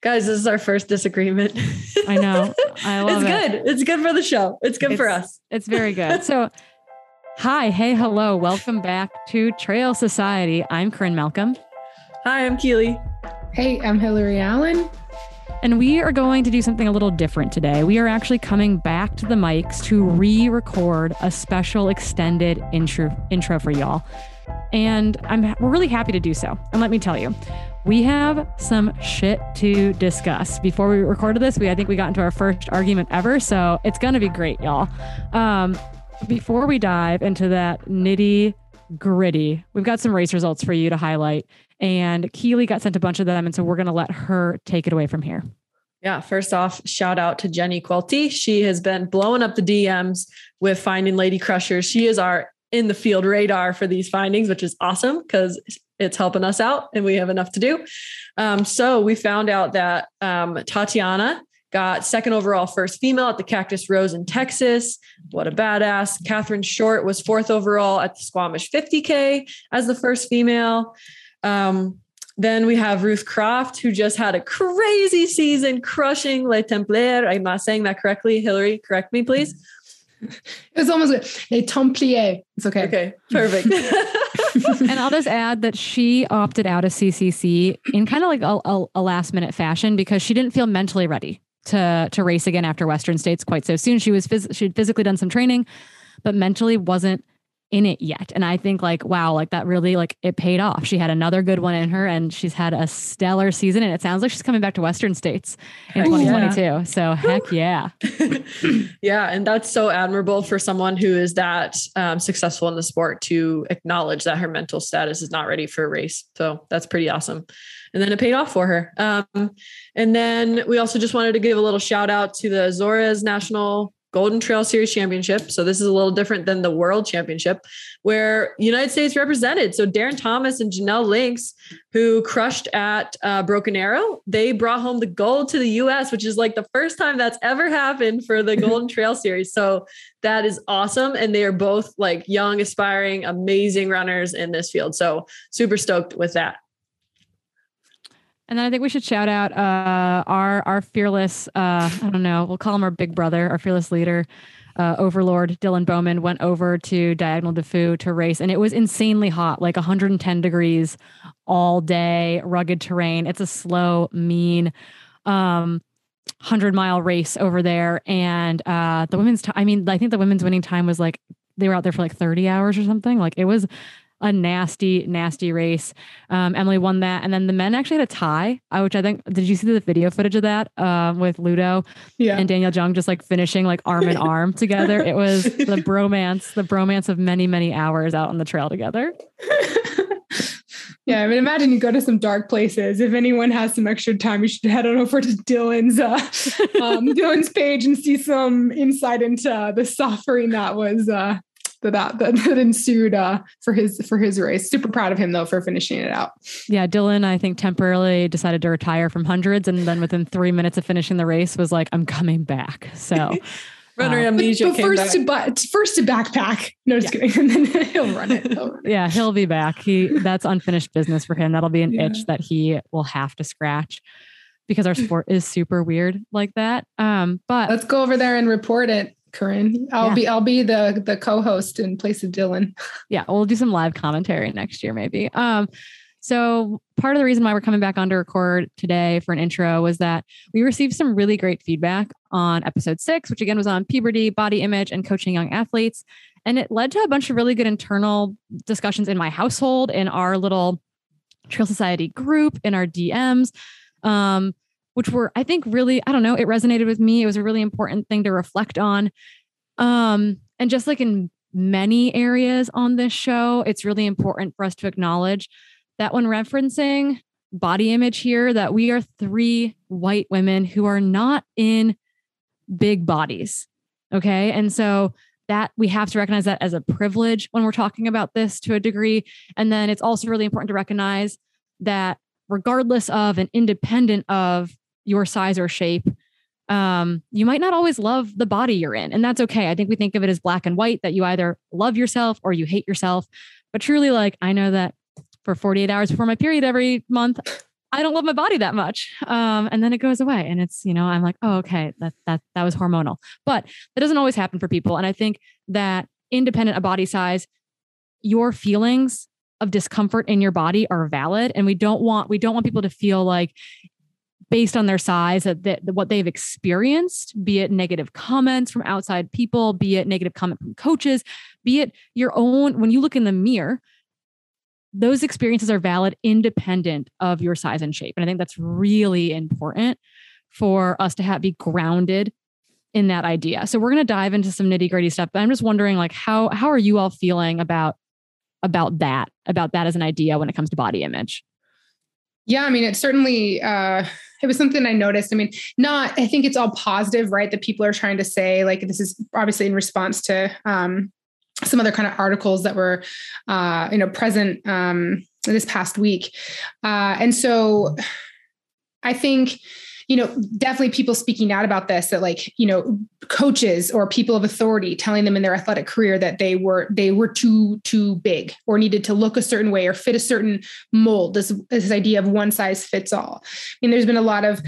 Guys, this is our first disagreement. I know. I love it. It's good. It's good for the show. It's good for us. It's very good. So hi, hey, hello. Welcome back to Trail Society. I'm Corinne Malcolm. Hi, I'm Keely. Hey, I'm Hillary Allen. And we are going to do something a little different today. We are actually coming back to the mics to re-record a special extended intro for y'all. And we're really happy to do so. And let me tell you, we have some shit to discuss. Before we recorded this, I think we got into our first argument ever. So it's going to be great, y'all. Before we dive into that nitty gritty, we've got some race results for you to highlight. And Keely got sent a bunch of them. And so we're going to let her take it away from here. Yeah. First off, shout out to Jenny Quilty. She has been blowing up the DMs with finding lady crushers. She is our in the field radar for these findings, which is awesome because it's helping us out and we have enough to do. So we found out that Tatiana got second overall, first female at the Cactus Rose in Texas. What a badass. Catherine Short was fourth overall at the Squamish 50K as the first female. Then we have Ruth Croft, who just had a crazy season crushing Le Templier. I'm not saying that correctly. Hillary, correct me, please. It was almost good. Le Templier. It's okay. Okay, perfect. And I'll just add that she opted out of CCC in kind of like a last minute fashion because she didn't feel mentally ready to race again after Western States quite so soon. She'd physically done some training, but mentally wasn't in it yet. And I think like, wow, like that really, like it paid off. She had another good one in her and she's had a stellar season. And it sounds like she's coming back to Western States in 2022. Yeah. So heck yeah. Yeah. And that's so admirable for someone who is that successful in the sport to acknowledge that her mental status is not ready for a race. So that's pretty awesome. And then it paid off for her. And then we also just wanted to give a little shout out to the Azores National Golden Trail Series Championship. So this is a little different than the World Championship where United States represented. So Darren Thomas and Janelle Links, who crushed at Broken Arrow, they brought home the gold to the US, which is like the first time that's ever happened for the Golden Trail Series. So that is awesome. And they are both like young, aspiring, amazing runners in this field. So super stoked with that. And then I think we should shout out our fearless, I don't know, we'll call him our big brother, our fearless leader, overlord, Dylan Bowman, went over to Diagonal Defu to race. And it was insanely hot, like 110 degrees all day, rugged terrain. It's a slow, mean 100-mile race over there. And the women's time, I think the women's winning time was like, they were out there for like 30 hours or something. Like it was a nasty, nasty race. Emily won that. And then the men actually had a tie, which I think, did you see the video footage of that with Ludo and Daniel Jung just like finishing like arm in arm together? It was the bromance of many, many hours out on the trail together. Yeah, I mean, imagine you go to some dark places. If anyone has some extra time, you should head on over to Dylan's page and see some insight into the suffering that was that ensued for his race. Super proud of him though for finishing it out. Yeah, Dylan I think temporarily decided to retire from hundreds and then within 3 minutes of finishing the race was like, I'm coming back. So runner amnesia. But first to backpack. No, just kidding. And then he'll run it. Yeah, he'll be back. That's unfinished business for him. That'll be an itch that he will have to scratch because our sport is super weird like that. But let's go over there and report it. Corinne, I'll be the co-host in place of Dylan. Yeah, we'll do some live commentary next year, maybe. So part of the reason why we're coming back on to record today for an intro was that we received some really great feedback on episode 6, which again was on puberty, body image, and coaching young athletes. And it led to a bunch of really good internal discussions in my household, in our little Trail Society group, in our DMs. Which were, I think, really, I don't know, it resonated with me. It was a really important thing to reflect on. And just like in many areas on this show, it's really important for us to acknowledge that when referencing body image here, that we are 3 white women who are not in big bodies. Okay. And so that we have to recognize that as a privilege when we're talking about this to a degree. And then it's also really important to recognize that regardless of and independent of your size or shape, you might not always love the body you're in. And that's okay. I think we think of it as black and white, that you either love yourself or you hate yourself. But truly, like I know that for 48 hours before my period every month, I don't love my body that much. And then it goes away and it's, you know, I'm like, oh, okay, that was hormonal, but that doesn't always happen for people. And I think that independent of body size, your feelings of discomfort in your body are valid. And we don't want people to feel like, based on their size, that what they've experienced, be it negative comments from outside people, be it negative comment from coaches, be it your own, when you look in the mirror, those experiences are valid independent of your size and shape. And I think that's really important for us to be grounded in that idea. So we're going to dive into some nitty gritty stuff, but I'm just wondering, like, how are you all feeling about that as an idea when it comes to body image? Yeah. I mean, it certainly, it was something I noticed. I mean, I think it's all positive, right? That people are trying to say, like, this is obviously in response to, some other kind of articles that were, present, this past week. And so I think, definitely people speaking out about this, that coaches or people of authority telling them in their athletic career that they were too big or needed to look a certain way or fit a certain mold. This idea of one size fits all. I mean, there's been a lot of,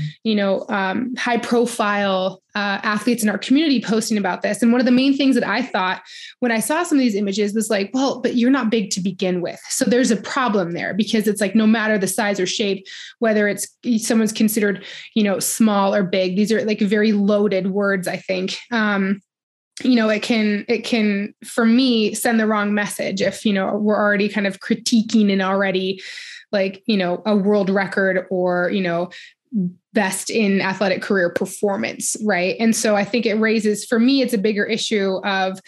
high profile, athletes in our community posting about this. And one of the main things that I thought when I saw some of these images was like, well, but you're not big to begin with. So there's a problem there, because it's like, no matter the size or shape, whether it's someone's considered, small or big, these are like very loaded words, I think. It can, for me, send the wrong message if, we're already kind of critiquing and already like, a world record or, best in athletic career performance. Right. And so I think it raises, for me, it's a bigger issue of,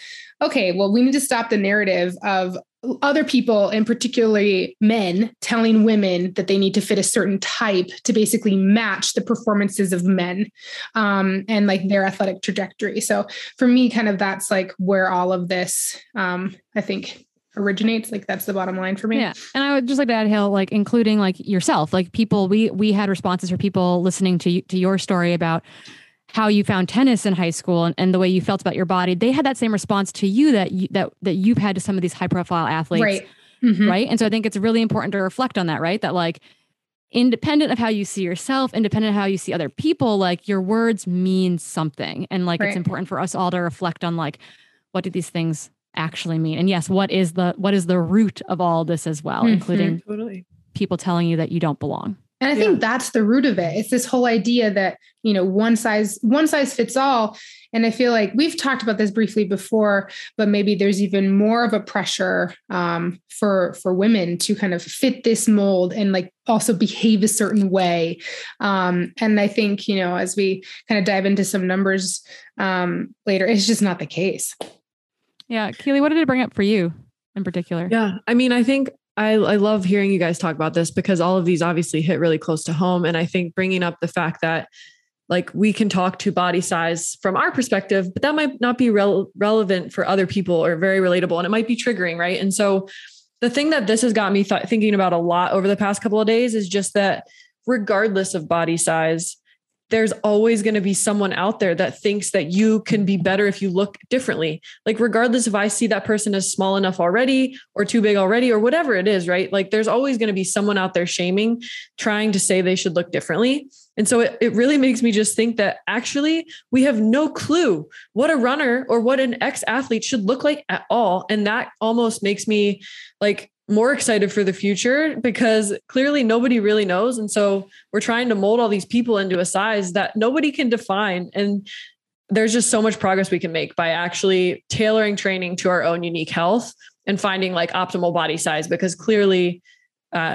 okay, well, we need to stop the narrative of other people, and particularly men, telling women that they need to fit a certain type to basically match the performances of men, and like their athletic trajectory. So for me, kind of, that's like where all of this, I think, originates. Like, that's the bottom line for me. Yeah. And I would just like to add, Hill, like, including like yourself, like people, we had responses for people listening to your story about how you found tennis in high school and the way you felt about your body. They had that same response to you that you've had to some of these high profile athletes. Right. Mm-hmm. Right. And so I think it's really important to reflect on that, right? That, like, independent of how you see yourself, independent of how you see other people, like, your words mean something. And like, It's important for us all to reflect on, like, what do these things actually mean? And yes, what is the root of all this as well, mm-hmm. including people telling you that you don't belong. And I think that's the root of it. It's this whole idea that, one size fits all. And I feel like we've talked about this briefly before, but maybe there's even more of a pressure, for women to kind of fit this mold and like also behave a certain way. And I think, as we kind of dive into some numbers, later, it's just not the case. Yeah. Keely, what did it bring up for you in particular? Yeah. I mean, I think I love hearing you guys talk about this, because all of these obviously hit really close to home. And I think bringing up the fact that, like, we can talk to body size from our perspective, but that might not be relevant for other people or very relatable, and it might be triggering. Right. And so the thing that this has got me thinking about a lot over the past couple of days is just that, regardless of body size, there's always going to be someone out there that thinks that you can be better if you look differently. Like, regardless if I see that person as small enough already or too big already or whatever it is, right? Like, there's always going to be someone out there shaming, trying to say they should look differently. And so it really makes me just think that actually we have no clue what a runner or what an ex-athlete should look like at all. And that almost makes me like more excited for the future, because clearly nobody really knows. And so we're trying to mold all these people into a size that nobody can define. And there's just so much progress we can make by actually tailoring training to our own unique health and finding like optimal body size, because clearly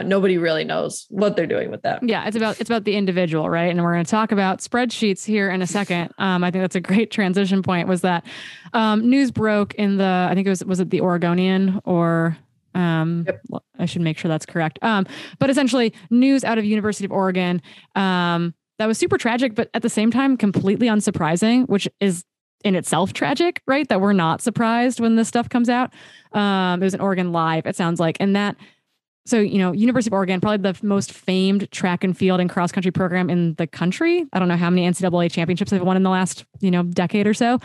nobody really knows what they're doing with that. Yeah. It's about the individual. Right. And we're going to talk about spreadsheets here in a second. I think that's a great transition point, was that news broke in the, I think it was it the Oregonian or yep. I should make sure that's correct. But essentially news out of University of Oregon, that was super tragic, but at the same time, completely unsurprising, which is in itself tragic, right? That we're not surprised when this stuff comes out. It was in Oregon Live, it sounds like, and that, so, University of Oregon, probably the most famed track and field and cross country program in the country. I don't know how many NCAA championships they've won in the last, decade or so.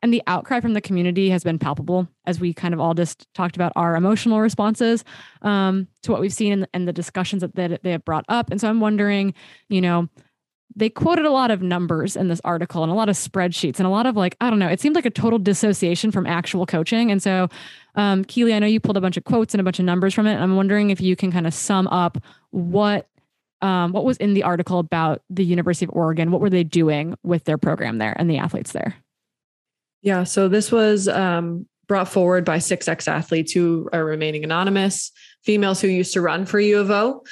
And the outcry from the community has been palpable, as we kind of all just talked about our emotional responses to what we've seen and the discussions that they have brought up. And so I'm wondering, they quoted a lot of numbers in this article and a lot of spreadsheets and a lot of it seemed like a total dissociation from actual coaching. And so, Keely, I know you pulled a bunch of quotes and a bunch of numbers from it. And I'm wondering if you can kind of sum up what was in the article about the University of Oregon. What were they doing with their program there and the athletes there? Yeah. So this was brought forward by six ex-athletes who are remaining anonymous, females who used to run for U of O,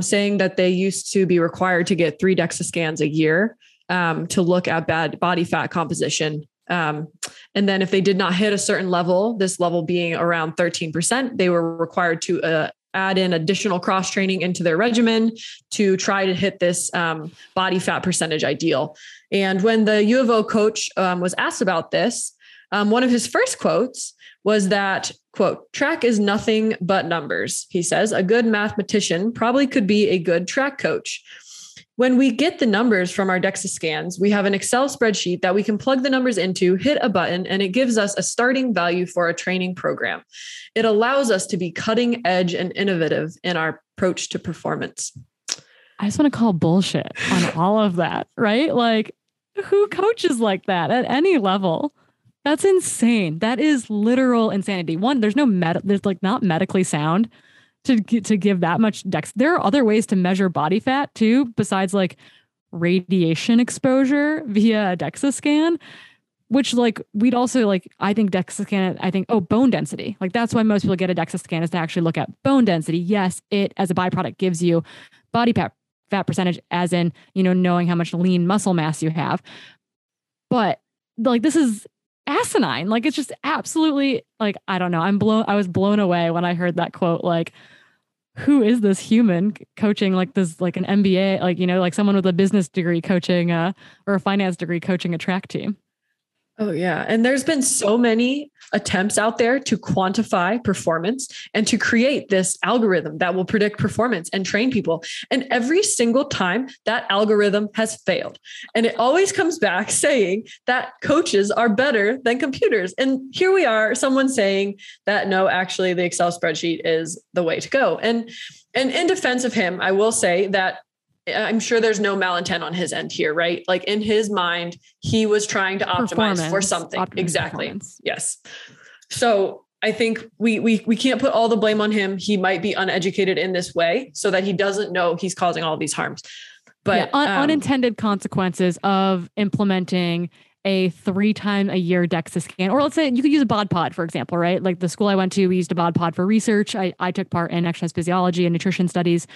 saying that they used to be required to get 3 DEXA scans a year to look at bad body fat composition. And then if they did not hit a certain level, this level being around 13%, they were required to add in additional cross-training into their regimen to try to hit this body fat percentage ideal. And when the U of O coach was asked about this, one of his first quotes was that, quote, "Track is nothing but numbers," he says. "A good mathematician probably could be a good track coach. When we get the numbers from our DEXA scans, we have an Excel spreadsheet that we can plug the numbers into, hit a button, and it gives us a starting value for a training program. It allows us to be cutting edge and innovative in our approach to performance." I just want to call bullshit on all of that, right? Like, who coaches like that at any level? That's insane. That is literal insanity. One, there's no not medically sound to give that much DEXA. There are other ways to measure body fat too, besides radiation exposure via a DEXA scan, which we'd also I think DEXA scan, bone density. That's why most people get a DEXA scan, is to actually look at bone density. Yes, it as a byproduct gives you body fat percentage, as in, knowing how much lean muscle mass you have. But this is asinine. It's just absolutely I don't know. I was blown away when I heard that quote. Who is this human coaching this, an MBA, someone with a business degree coaching or a finance degree coaching a track team? Oh yeah. And there's been so many attempts out there to quantify performance and to create this algorithm that will predict performance and train people. And every single time that algorithm has failed. And it always comes back saying that coaches are better than computers. And here we are, someone saying that, no, actually the Excel spreadsheet is the way to go. And in defense of him, I will say that I'm sure there's no malintent on his end here, right? In his mind, he was trying to optimize for something. Exactly. Yes. So I think we can't put all the blame on him. He might be uneducated in this way so that he doesn't know he's causing all these harms. But yeah, unintended consequences of implementing a 3-time-a-year DEXA scan, or let's say you could use a bod pod, for example, right? The school I went to, we used a bod pod for research. I took part in exercise physiology and nutrition studies.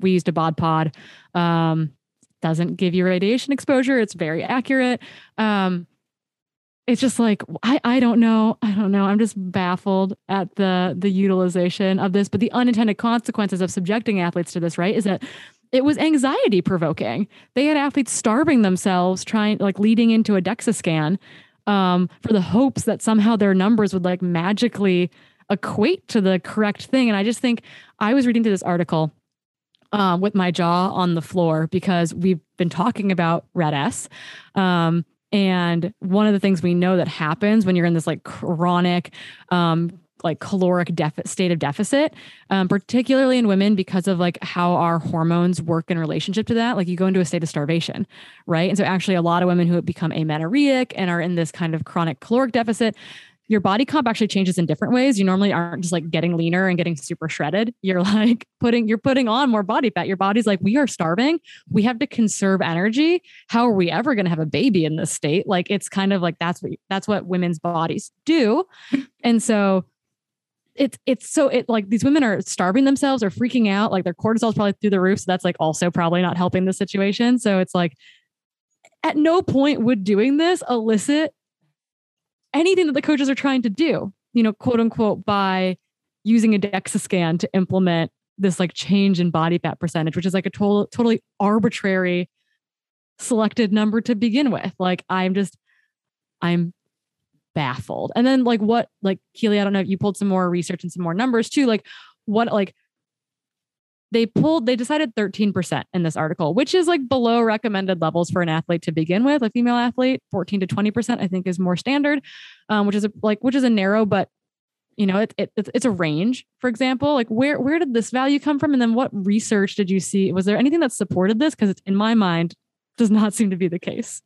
We used a bod pod, doesn't give you radiation exposure. It's very accurate. It's just I don't know. I'm just baffled at the utilization of this, but the unintended consequences of subjecting athletes to this, right, is that it was anxiety provoking. They had athletes starving themselves, leading into a DEXA scan, for the hopes that somehow their numbers would magically equate to the correct thing. And I just think I was reading through this article, with my jaw on the floor, because we've been talking about RED-S. And one of the things we know that happens when you're in this chronic, caloric state of deficit, particularly in women, because of how our hormones work in relationship to that. You go into a state of starvation, right? And so actually a lot of women who have become amenorrheic and are in this kind of chronic caloric deficit, your body comp actually changes in different ways. You normally aren't just getting leaner and getting super shredded. You're putting on more body fat. Your body's we are starving. We have to conserve energy. How are we ever going to have a baby in this state? It's kind of that's what women's bodies do. And so these women are starving themselves or freaking out. Their cortisol is probably through the roof. So that's also probably not helping the situation. So it's at no point would doing this elicit anything that the coaches are trying to do, quote unquote, by using a DEXA scan to implement this change in body fat percentage, which is a totally arbitrary selected number to begin with. I'm baffled. And then Keely, I don't know if you pulled some more research and some more numbers too. What They decided 13% in this article, which is like below recommended levels for an athlete to begin with. A female athlete, 14 to 20%, I think is more standard, which is a narrow, but you know, it's a range. For example, like where did this value come from? And then what research did you see? Was there anything that supported this? Because it's, in my mind, does not seem to be the case.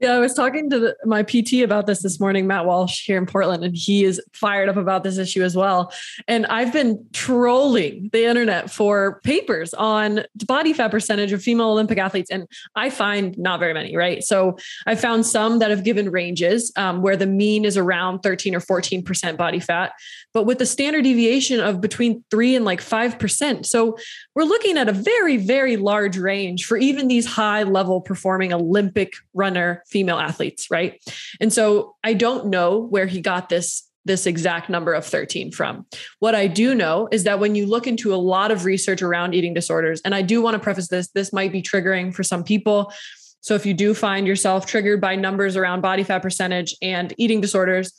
Yeah, I was talking to my PT about this morning, Matt Walsh here in Portland, and he is fired up about this issue as well. And I've been trolling the internet for papers on body fat percentage of female Olympic athletes, and I find not very many, right? So I found some that have given ranges where the mean is around 13 or 14% body fat, but with the standard deviation of between 3 and like 5%. So we're looking at a very, very large range for even these high level performing Olympic runner female athletes, right? And so I don't know where he got this exact number of 13 from. What I do know is that when you look into a lot of research around eating disorders, and I do want to preface this might be triggering for some people. So if you do find yourself triggered by numbers around body fat percentage and eating disorders,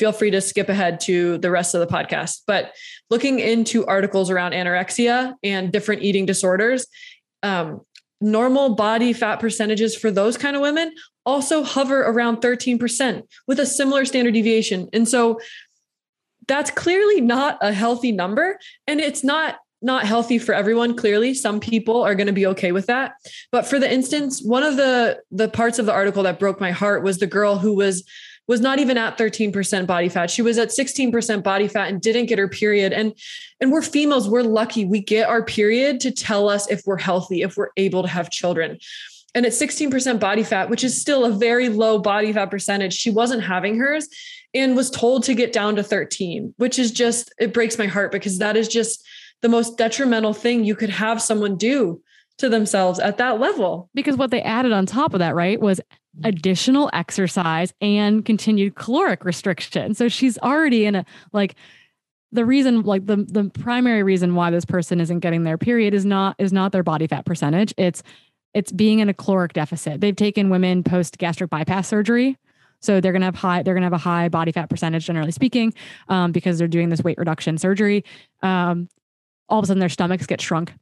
feel free to skip ahead to the rest of the podcast. But looking into articles around anorexia and different eating disorders, normal body fat percentages for those kind of women also hover around 13% with a similar standard deviation. And so that's clearly not a healthy number, and it's not healthy for everyone. Clearly, some people are going to be okay with that. But for the instance, one of the parts of the article that broke my heart was the girl who was not even at 13% body fat. She was at 16% body fat and didn't get her period. And we're females, we're lucky. We get our period to tell us if we're healthy, if we're able to have children. And at 16% body fat, which is still a very low body fat percentage, she wasn't having hers and was told to get down to 13, which is just, it breaks my heart because that is just the most detrimental thing you could have someone do to themselves at that level. Because what they added on top of that, right, was additional exercise and continued caloric restriction. So she's already in a, like, the reason, like the primary reason why this person isn't getting their period is not their body fat percentage. It's being in a caloric deficit. They've taken women post gastric bypass surgery. So they're going to have a high body fat percentage, generally speaking, because they're doing this weight reduction surgery. All of a sudden their stomachs get shrunk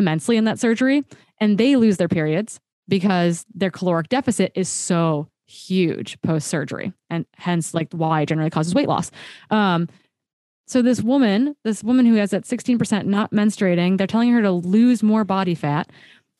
immensely in that surgery and they lose their periods, because their caloric deficit is so huge post-surgery, and hence like why it generally causes weight loss. So this woman who has that 16% not menstruating, they're telling her to lose more body fat.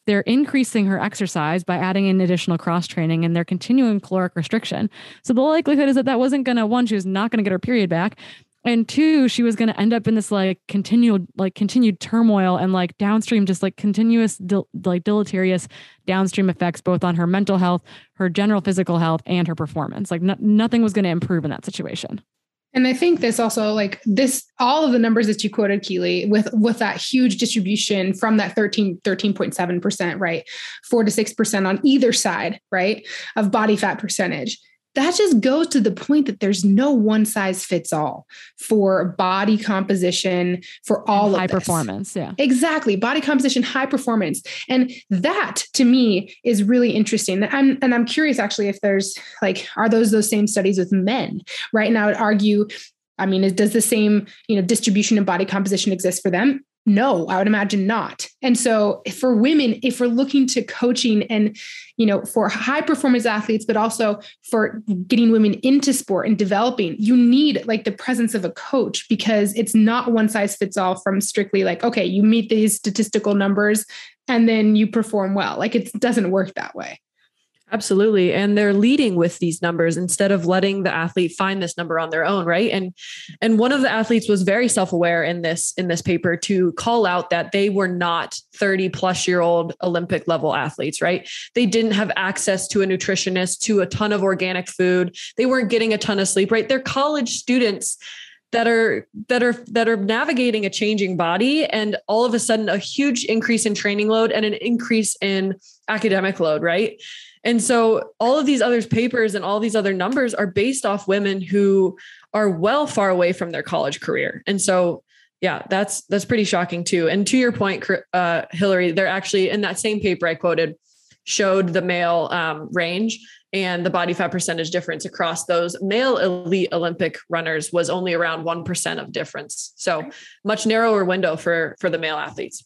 They're increasing her exercise by adding in additional cross-training, and they're continuing caloric restriction. So the likelihood is that wasn't going to, one, she was not going to get her period back. And two, she was going to end up in this continued turmoil and like downstream, just like continuous, deleterious downstream effects, both on her mental health, her general physical health, and her performance. Like nothing was going to improve in that situation. And I think this also, like this, all of the numbers that you quoted, Keely, with that huge distribution from that 13.7%, right? 4 to 6% on either side, right, of body fat percentage. That just goes to the point that there's no one size fits all for body composition, for all of this. High performance, yeah. Exactly. Body composition, high performance. And that to me is really interesting. And I'm curious actually if there's like, are those same studies with men, right? And I would argue, I mean, does the same, you know, distribution of body composition exist for them? No, I would imagine not. And so for women, if we're looking to coaching and, you know, for high performance athletes, but also for getting women into sport and developing, you need like the presence of a coach, because it's not one size fits all from strictly like, okay, you meet these statistical numbers and then you perform well. Like it doesn't work that way. Absolutely. And they're leading with these numbers instead of letting the athlete find this number on their own. Right. And one of the athletes was very self-aware in this paper to call out that they were not 30-plus-year-old Olympic level athletes. Right. They didn't have access to a nutritionist, to a ton of organic food. They weren't getting a ton of sleep. Right. They're college students that are navigating a changing body, and all of a sudden a huge increase in training load and an increase in academic load. Right. And so all of these other papers and all these other numbers are based off women who are well far away from their college career. And so, yeah, that's pretty shocking too. And to your point, Hillary, they're actually in that same paper I quoted showed the male range, and the body fat percentage difference across those male elite Olympic runners was only around 1% of difference. So much narrower window for the male athletes.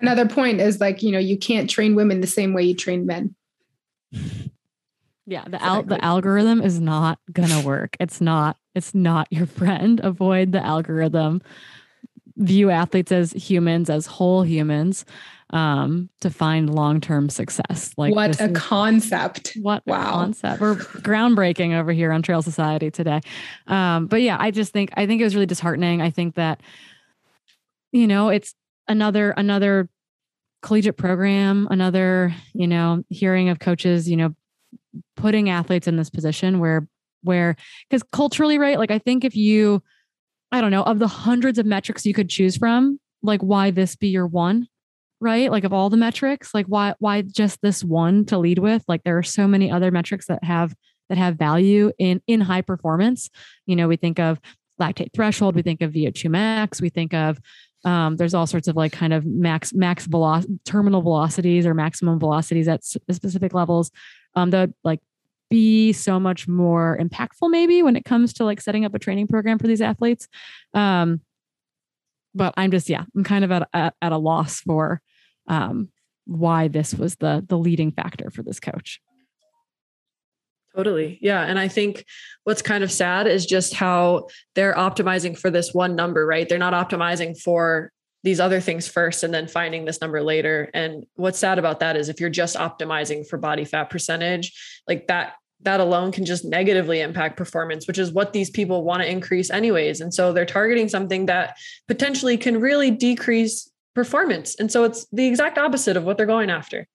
Another point is like, you know, you can't train women the same way you train men. Yeah. The algorithm is not gonna work. It's not your friend. Avoid the algorithm. View athletes as humans, as whole humans, to find long-term success. Like what a concept. What a concept. We're groundbreaking over here on Trail Society today. But yeah, I think it was really disheartening. I think that, you know, it's another collegiate program, another, you know, hearing of coaches, you know, putting athletes in this position where, because culturally, right? Like, I think if you, I don't know, of the hundreds of metrics you could choose from, like, why this be your one, right? Like, of all the metrics, like why just this one to lead with? Like, there are so many other metrics that have value in high performance. You know, we think of lactate threshold, we think of VO2 max, we think of, there's all sorts of like kind of max velocity, terminal velocities or maximum velocities at specific levels. That would like be so much more impactful maybe when it comes to like setting up a training program for these athletes. But I'm just, yeah, I'm kind of at a loss for why this was the leading factor for this coach. Totally. Yeah. And I think what's kind of sad is just how they're optimizing for this one number, right? They're not optimizing for these other things first and then finding this number later. And what's sad about that is if you're just optimizing for body fat percentage, like that alone can just negatively impact performance, which is what these people want to increase anyways. And so they're targeting something that potentially can really decrease performance. And so it's the exact opposite of what they're going after.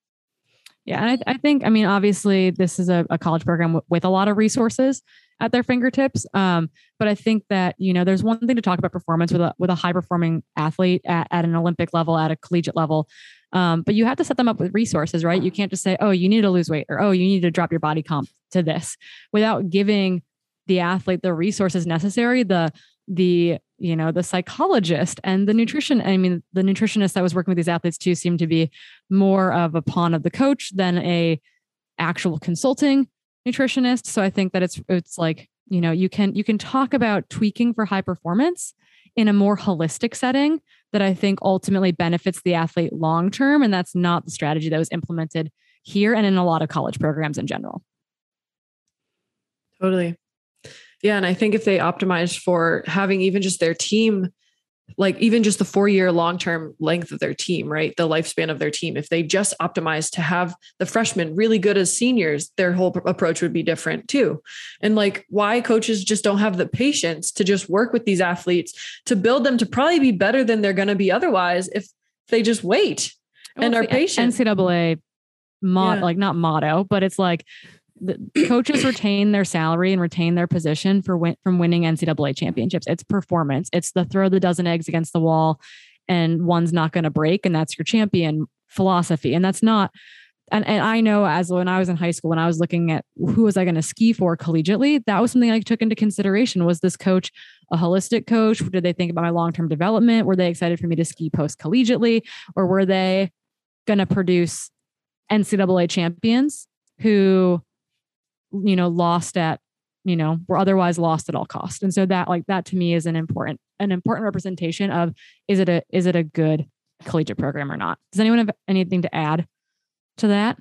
Yeah. And I think, I mean, obviously this is a college program with a lot of resources at their fingertips. But I think that, you know, there's one thing to talk about performance with a high performing athlete at an Olympic level, at a collegiate level. But you have to set them up with resources, right? You can't just say, oh, you need to lose weight or, oh, you need to drop your body comp to this without giving the athlete the resources necessary, the you know, the psychologist and the nutrition. I mean, the nutritionist that was working with these athletes too seemed to be more of a pawn of the coach than a actual consulting nutritionist. So I think that it's like, you know, you can talk about tweaking for high performance in a more holistic setting that I think ultimately benefits the athlete long-term. And that's not the strategy that was implemented here and in a lot of college programs in general. Totally. Yeah. And I think if they optimized for having even just their team, like even just the 4-year long-term length of their team, right? The lifespan of their team. If they just optimized to have the freshmen really good as seniors, their whole approach would be different too. And like why coaches just don't have the patience to just work with these athletes to build them to probably be better than they're going to be otherwise if they just wait and are patient. NCAA like not motto, but it's like, the coaches retain their salary and retain their position from winning NCAA championships. It's performance. It's the throw the dozen eggs against the wall and one's not going to break. And that's your champion philosophy. And that's not, and I know as when I was in high school, when I was looking at who was I going to ski for collegiately, that was something I took into consideration. Was this coach a holistic coach? Did they think about my long-term development? Were they excited for me to ski post collegiately, or were they going to produce NCAA champions who, you know, lost at, you know, were otherwise lost at all cost. And so that, like, that to me is an important representation of, is it a good collegiate program or not? Does anyone have anything to add to that?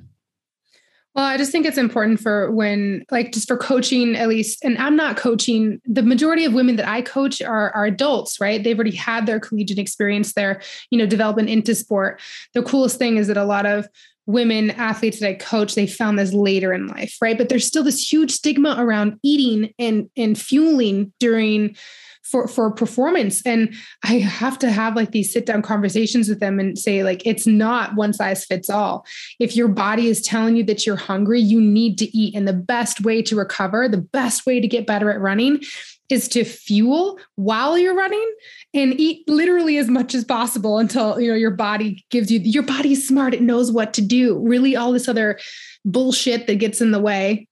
Well, I just think it's important for when, like, just for coaching, at least, and I'm not coaching, the majority of women that I coach are adults, right? They've already had their collegiate experience, their, you know, development into sport. The coolest thing is that a lot of women athletes that I coach, they found this later in life, right? But there's still this huge stigma around eating and fueling during for performance. And I have to have like these sit down conversations with them and say, like, it's not one size fits all. If your body is telling you that you're hungry, you need to eat. And the best way to recover, the best way to get better at running is to fuel while you're running and eat literally as much as possible until, you know, your body gives you, your body's smart. It knows what to do. Really all this other bullshit that gets in the way.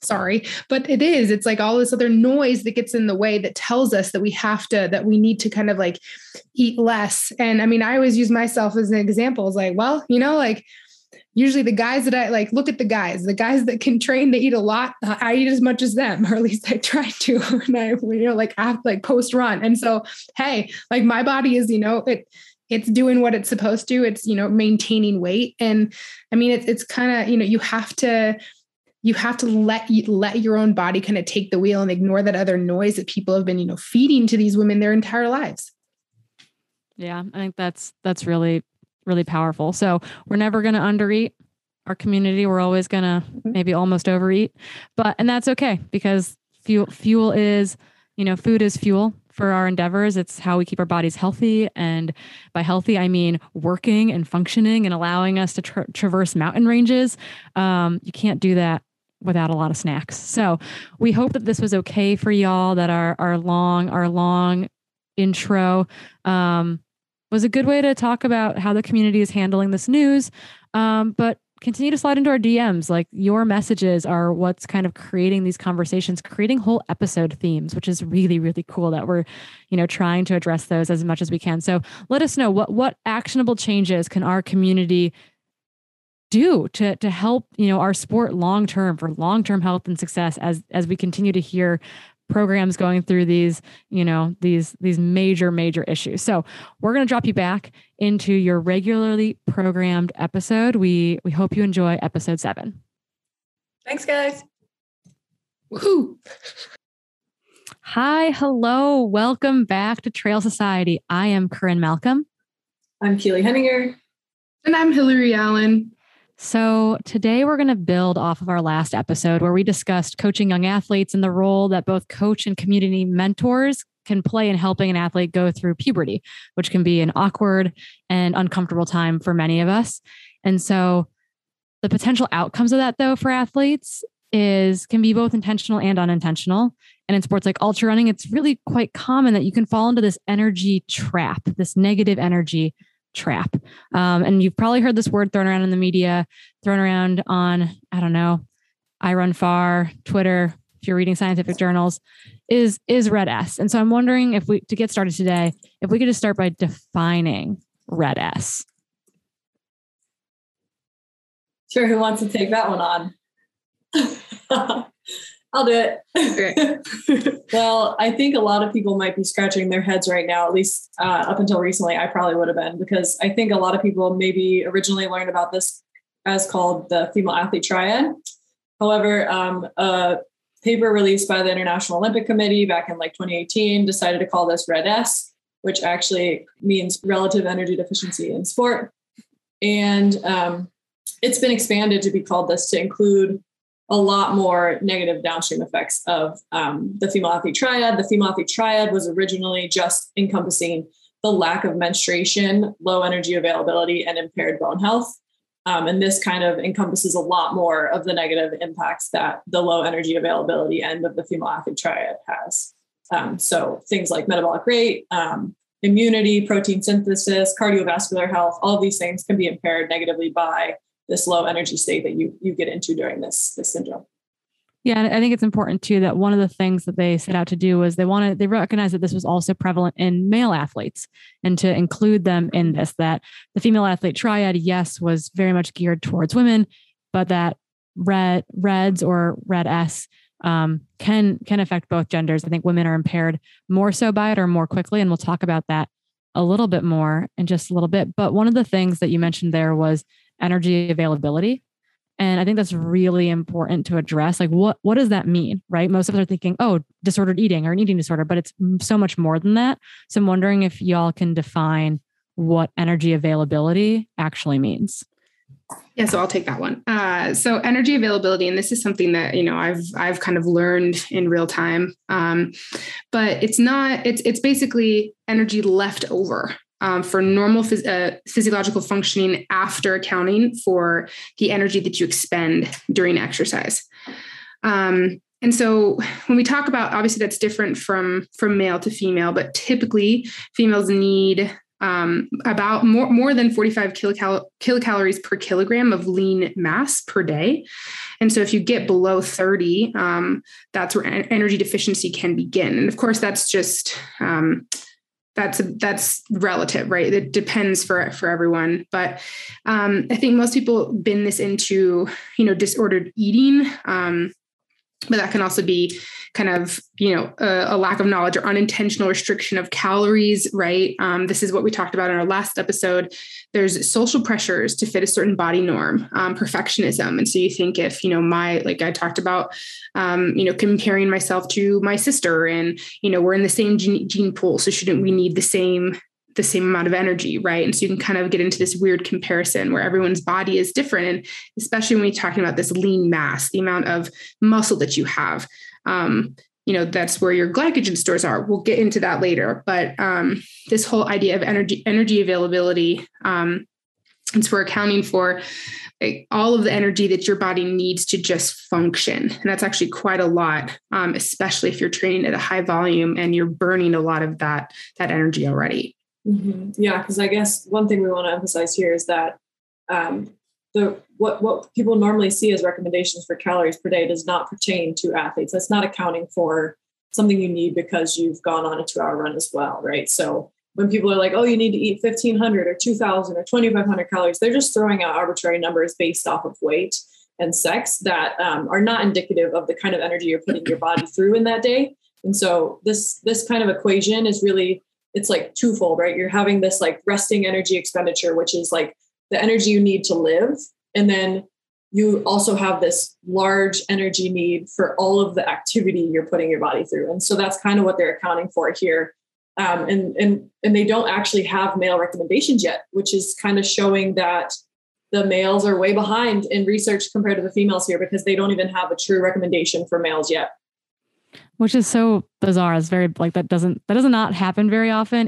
Sorry, but it is, it's like all this other noise that gets in the way that tells us that we need to kind of like eat less. And I mean, I always use myself as an example. It's like, well, you know, like usually the guys that I like, look at the guys that can train, they eat a lot. I eat as much as them, or at least I try to, and I, you know, like act like post run. And so, hey, like my body is, you know, it, it's doing what it's supposed to. It's, you know, maintaining weight. And I mean, it's kind of, you know, you have to let your own body kind of take the wheel and ignore that other noise that people have been, you know, feeding to these women their entire lives. Yeah. I think that's really, really powerful. So we're never going to undereat our community. We're always going to maybe almost overeat, and that's okay, because fuel is, you know, food is fuel for our endeavors. It's how we keep our bodies healthy. And by healthy, I mean working and functioning and allowing us to traverse mountain ranges. You can't do that without a lot of snacks. So we hope that this was okay for y'all, that our long intro was a good way to talk about how the community is handling this news. But continue to slide into our DMs. Like, your messages are what's kind of creating these conversations, creating whole episode themes, which is really, really cool that we're, you know, trying to address those as much as we can. So let us know what actionable changes can our community do to help, you know, our sport long-term, for long-term health and success, as we continue to hear programs going through these, you know, these major, major issues. So we're going to drop you back into your regularly programmed episode. We hope you enjoy episode 7. Thanks, guys. Woohoo. Hi, hello. Welcome back to Trail Society. I am Corinne Malcolm. I'm Keely Henninger. And I'm Hillary Allen. So today we're going to build off of our last episode where we discussed coaching young athletes and the role that both coach and community mentors can play in helping an athlete go through puberty, which can be an awkward and uncomfortable time for many of us. And so the potential outcomes of that, though, for athletes can be both intentional and unintentional. And in sports like ultra running, it's really quite common that you can fall into this energy trap, this negative energy trap. And you've probably heard this word thrown around in the media, thrown around on, I don't know, I Run Far, Twitter, if you're reading scientific journals, is RED-S. And so I'm wondering to get started today, if we could just start by defining RED-S. Sure. Who wants to take that one on? I'll do it. Great. Well, I think a lot of people might be scratching their heads right now, at least up until recently, I probably would have been, because I think a lot of people maybe originally learned about this as called the female athlete triad. However, a paper released by the International Olympic Committee back in 2018 decided to call this RED-S, which actually means relative energy deficiency in sport. And it's been expanded to be called this to include a lot more negative downstream effects of the female athlete triad. The female athlete triad was originally just encompassing the lack of menstruation, low energy availability, and impaired bone health. And this kind of encompasses a lot more of the negative impacts that the low energy availability end of the female athlete triad has. So things like metabolic rate, immunity, protein synthesis, cardiovascular health, all of these things can be impaired negatively by this low energy state that you get into during this syndrome. Yeah. And I think it's important too, that one of the things that they set out to do was they recognized that this was also prevalent in male athletes, and to include them in this, that the female athlete triad, yes, was very much geared towards women, but that REDs or RED-S can affect both genders. I think women are impaired more so by it, or more quickly. And we'll talk about that a little bit more in just a little bit. But one of the things that you mentioned there was energy availability. And I think that's really important to address. Like, what does that mean? Right. Most of us are thinking, oh, disordered eating or an eating disorder, but it's so much more than that. So I'm wondering if y'all can define what energy availability actually means. Yeah. So I'll take that one. So energy availability, and this is something that, you know, I've kind of learned in real time. But it's basically energy left over for normal physiological functioning after accounting for the energy that you expend during exercise. And so when we talk about, obviously that's different from male to female, but typically females need about more than 45 kilocalories per kilogram of lean mass per day. And so if you get below 30, that's where energy deficiency can begin. And of course that's just, that's relative, right? It depends for everyone. But I think most people bin this into, you know, disordered eating, But that can also be kind of, you know, a lack of knowledge or unintentional restriction of calories, right? This is what we talked about in our last episode. There's social pressures to fit a certain body norm, perfectionism. And so you think if, you know, like I talked about, you know, comparing myself to my sister and, you know, we're in the same gene pool. So shouldn't we need the same amount of energy, right? And so you can kind of get into this weird comparison where everyone's body is different. And especially when you're talking about this lean mass, the amount of muscle that you have, you know, that's where your glycogen stores are. We'll get into that later. But this whole idea of energy availability, it's we're accounting for all of the energy that your body needs to just function. And that's actually quite a lot, especially if you're training at a high volume and you're burning a lot of that energy already. Mm-hmm. Yeah. Cause I guess one thing we want to emphasize here is that, what people normally see as recommendations for calories per day does not pertain to athletes. That's not accounting for something you need because you've gone on a 2-hour run as well. Right. So when people are like, oh, you need to eat 1,500 or 2,000 or 2,500 calories, they're just throwing out arbitrary numbers based off of weight and sex that, are not indicative of the kind of energy you're putting your body through in that day. And so this kind of equation is really, it's like twofold, right? You're having this like resting energy expenditure, which is like the energy you need to live. And then you also have this large energy need for all of the activity you're putting your body through. And so that's kind of what they're accounting for here. And they don't actually have male recommendations yet, which is kind of showing that the males are way behind in research compared to the females here, because they don't even have a true recommendation for males yet. Which is so bizarre. It's very like that does not happen very often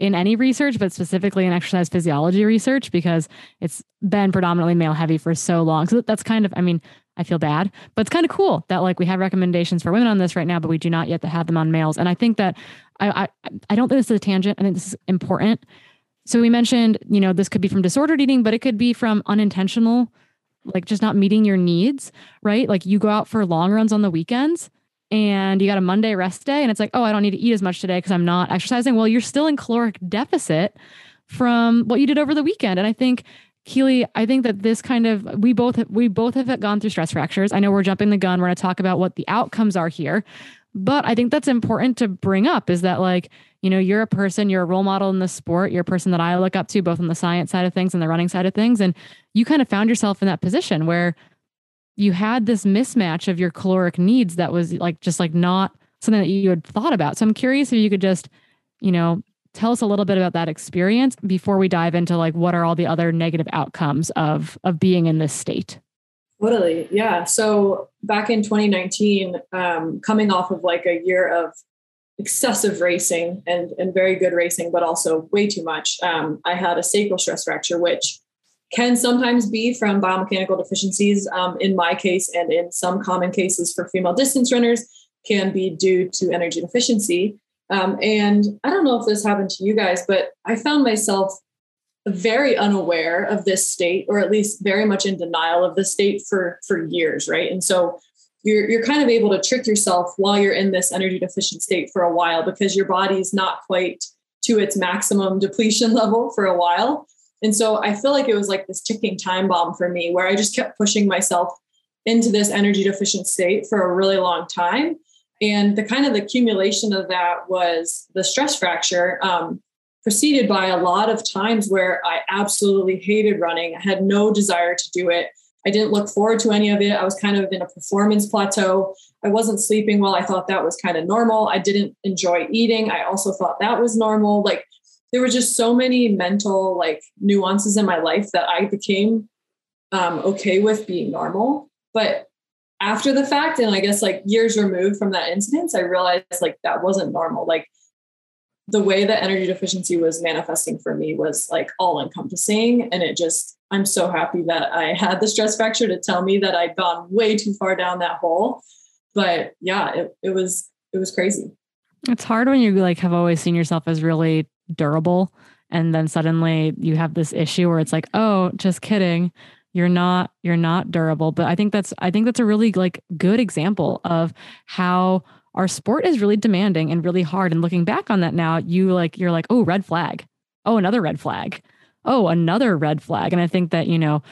in any research, but specifically in exercise physiology research, because it's been predominantly male heavy for so long. So that's kind of, I mean, I feel bad, but it's kind of cool that like we have recommendations for women on this right now, but we do not yet have them on males. And I think that I don't think this is a tangent. I think this is important. So we mentioned, you know, this could be from disordered eating, but it could be from unintentional, like just not meeting your needs, right? Like you go out for long runs on the weekends and you got a Monday rest day and it's like, oh, I don't need to eat as much today because I'm not exercising. Well, you're still in caloric deficit from what you did over the weekend. And I think, Keely, I think that this kind of, we both have gone through stress fractures. I know we're jumping the gun. We're going to talk about what the outcomes are here, but I think that's important to bring up is that like, you know, you're a person, you're a role model in the sport. You're a person that I look up to both on the science side of things and the running side of things. And you kind of found yourself in that position where you had this mismatch of your caloric needs that was like, just like not something that you had thought about. So I'm curious if you could just, you know, tell us a little bit about that experience before we dive into like, what are all the other negative outcomes of being in this state? Totally. Yeah. So back in 2019, coming off of like a year of excessive racing and very good racing, but also way too much. I had a sacral stress fracture, which can sometimes be from biomechanical deficiencies. In my case, and in some common cases for female distance runners, can be due to energy deficiency. And I don't know if this happened to you guys, but I found myself very unaware of this state, or at least very much in denial of this state for years, right? And so you're kind of able to trick yourself while you're in this energy deficient state for a while, because your body's not quite to its maximum depletion level for a while. And so I feel like it was like this ticking time bomb for me, where I just kept pushing myself into this energy deficient state for a really long time. And the kind of the accumulation of that was the stress fracture, preceded by a lot of times where I absolutely hated running. I had no desire to do it. I didn't look forward to any of it. I was kind of in a performance plateau. I wasn't sleeping well. I thought that was kind of normal. I didn't enjoy eating. I also thought that was normal. Like, there were just so many mental like nuances in my life that I became okay with being normal. But after the fact, and I guess like years removed from that incident, I realized like that wasn't normal. Like the way that energy deficiency was manifesting for me was like all encompassing. And it just, I'm so happy that I had the stress fracture to tell me that I'd gone way too far down that hole. But yeah, it was crazy. It's hard when you like have always seen yourself as really durable, and then suddenly you have this issue where it's like, oh, just kidding, you're not durable. But I think that's a really like good example of how our sport is really demanding and really hard. And looking back on that now, you're like, oh, red flag, oh, another red flag, oh, another red flag. And I think that, you know,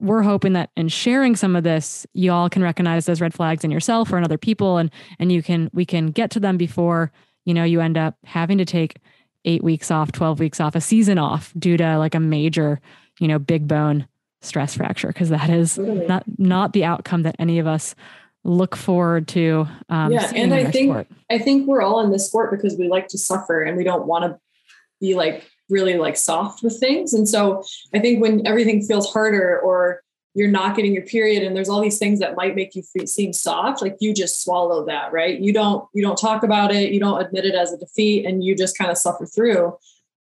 we're hoping that in sharing some of this, you all can recognize those red flags in yourself or in other people, and you can, we can get to them before, you know, you end up having to take 8 weeks off, 12 weeks off, a season off due to like a major, you know, big bone stress fracture. Cause that is not the outcome that any of us look forward to. And I think we're all in this sport because we like to suffer and we don't want to be like really like soft with things. And so I think when everything feels harder or you're not getting your period and there's all these things that might make you seem soft, like you just swallow that, right? You don't talk about it. You don't admit it as a defeat and you just kind of suffer through.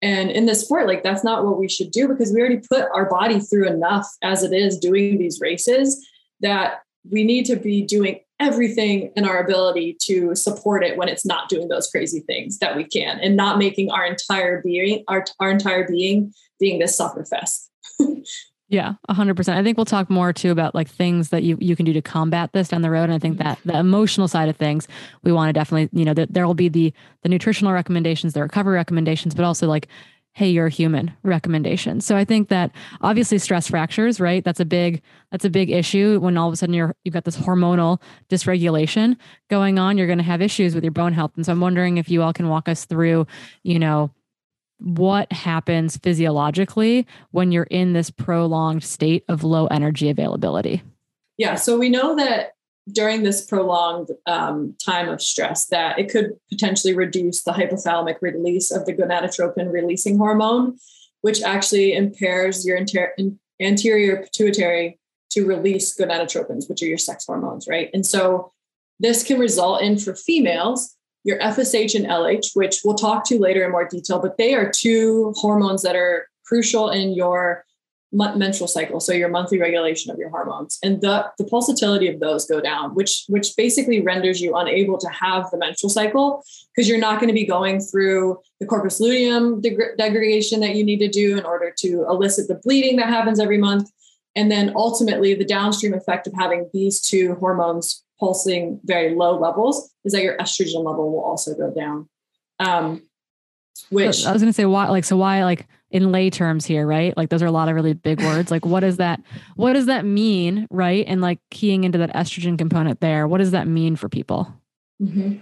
And in this sport, like that's not what we should do because we already put our body through enough as it is doing these races that we need to be doing everything in our ability to support it when it's not doing those crazy things that we can, and not making our entire being being this suffer fest. Yeah. 100%. I think we'll talk more too about like things that you can do to combat this down the road. And I think that the emotional side of things, we want to definitely, you know, there will be the nutritional recommendations, the recovery recommendations, but also like, hey, you're a human recommendation. So I think that obviously stress fractures, right? That's a big issue when all of a sudden you've got this hormonal dysregulation going on, you're going to have issues with your bone health. And so I'm wondering if you all can walk us through, you know, what happens physiologically when you're in this prolonged state of low energy availability. Yeah. So we know that during this prolonged time of stress that it could potentially reduce the hypothalamic release of the gonadotropin releasing hormone, which actually impairs your anterior pituitary to release gonadotropins, which are your sex hormones, right? And so this can result in, for females, your FSH and LH, which we'll talk to later in more detail, but they are two hormones that are crucial in your menstrual cycle. So your monthly regulation of your hormones, and the pulsatility of those go down, which basically renders you unable to have the menstrual cycle because you're not going to be going through the corpus luteum degradation that you need to do in order to elicit the bleeding that happens every month. And then ultimately the downstream effect of having these two hormones pulsing very low levels is that your estrogen level will also go down. Which I was going to say, why in lay terms here, right? Like those are a lot of really big words. Like, what does that mean? Right. And like keying into that estrogen component there, what does that mean for people? Mm-hmm.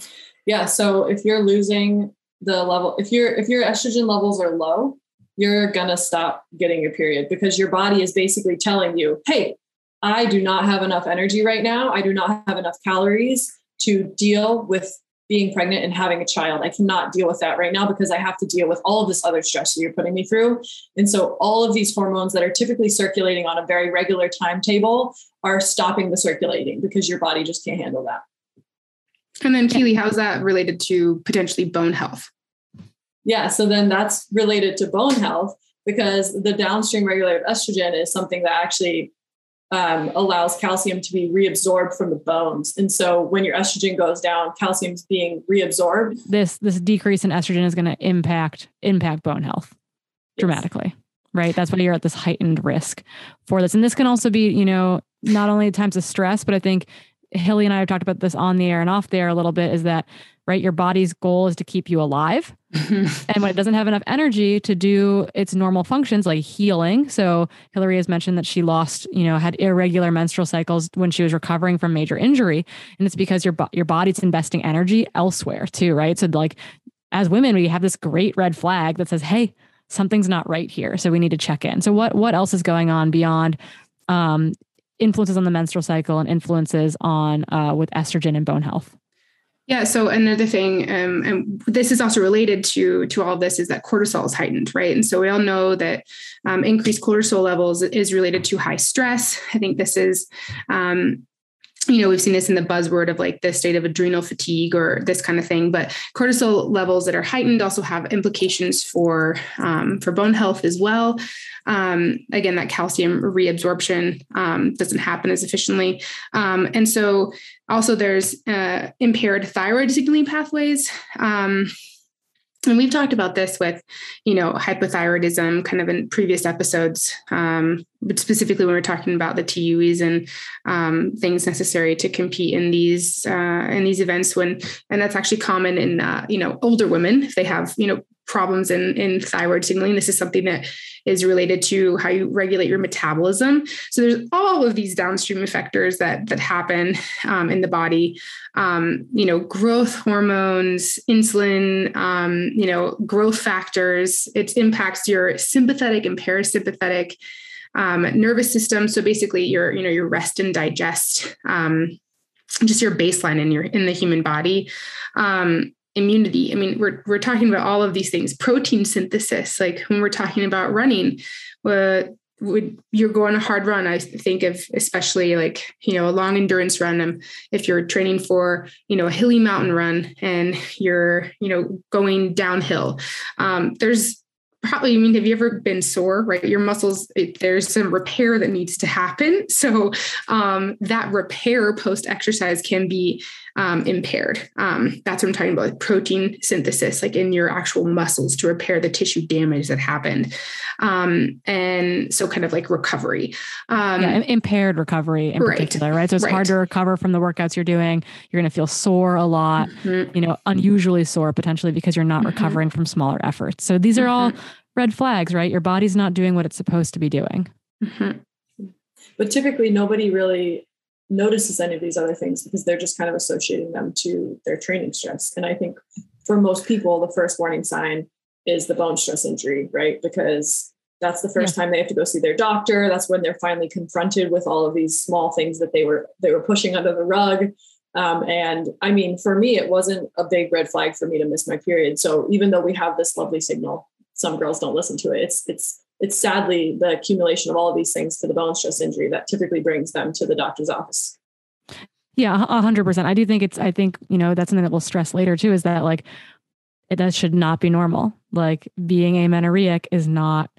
Yeah. So if you're losing the level, if your estrogen levels are low, you're going to stop getting your period because your body is basically telling you, hey, I do not have enough energy right now. I do not have enough calories to deal with being pregnant and having a child. I cannot deal with that right now because I have to deal with all of this other stress that you're putting me through. And so all of these hormones that are typically circulating on a very regular timetable are stopping the circulating because your body just can't handle that. And then Keely, how's that related to potentially bone health? Yeah. So then that's related to bone health because the downstream regulator of estrogen is something that actually allows calcium to be reabsorbed from the bones. And so when your estrogen goes down, calcium is being reabsorbed. This decrease in estrogen is going to impact bone health dramatically, yes. Right? That's when you're at this heightened risk for this. And this can also be, you know, not only times of stress, but I think Hilly and I have talked about this on the air and off the air a little bit, is that, right, your body's goal is to keep you alive. And when it doesn't have enough energy to do its normal functions like healing. So Hillary has mentioned that she lost, you know, had irregular menstrual cycles when she was recovering from major injury. And it's because your body's investing energy elsewhere too, right? So like as women, we have this great red flag that says, hey, something's not right here. So we need to check in. So what else is going on beyond influences on the menstrual cycle and influences on with estrogen and bone health? Yeah. So another thing, and this is also related to all of this, is that cortisol is heightened, right? And so we all know that increased cortisol levels is related to high stress. I think this is, you know, we've seen this in the buzzword of like the state of adrenal fatigue or this kind of thing, but cortisol levels that are heightened also have implications for bone health as well. Again, that calcium reabsorption doesn't happen as efficiently. And so also there's impaired thyroid signaling pathways. And we've talked about this with, you know, hypothyroidism kind of in previous episodes, but specifically when we're talking about the TUEs and things necessary to compete in these events, and that's actually common in, you know, older women, if they have, you know, problems in thyroid signaling. This is something that is related to how you regulate your metabolism. So there's all of these downstream effectors that happen in the body, growth hormones, insulin, growth factors. It impacts your sympathetic and parasympathetic nervous system. So basically your rest and digest, just your baseline in the human body. Immunity. I mean, we're talking about all of these things. Protein synthesis, like when we're talking about running, you're going a hard run. I think of especially like, a long endurance run. If you're training for, a hilly mountain run and you're, going downhill, there's probably, have you ever been sore, right? Your muscles, there's some repair that needs to happen. So that repair post-exercise can be impaired. That's what I'm talking about, protein synthesis, like in your actual muscles to repair the tissue damage that happened. And so kind of like recovery. Impaired recovery in particular, right? So it's hard to recover from the workouts you're doing. You're going to feel sore a lot, unusually sore potentially because you're not recovering from smaller efforts. So these are all red flags, right? Your body's not doing what it's supposed to be doing. But typically nobody really notices any of these other things because they're just kind of associating them to their training stress. And I think for most people, the first warning sign is the bone stress injury, right? Because that's the first time they have to go see their doctor. That's when they're finally confronted with all of these small things that they were pushing under the rug. And I mean, for me, it wasn't a big red flag for me to miss my period. So even though we have this lovely signal, some girls don't listen to it. It's sadly the accumulation of all of these things to the bone stress injury that typically brings them to the doctor's office. Yeah, 100%. I do think that's something that we'll stress later too, is that like, that should not be normal. Like being amenorrheic is not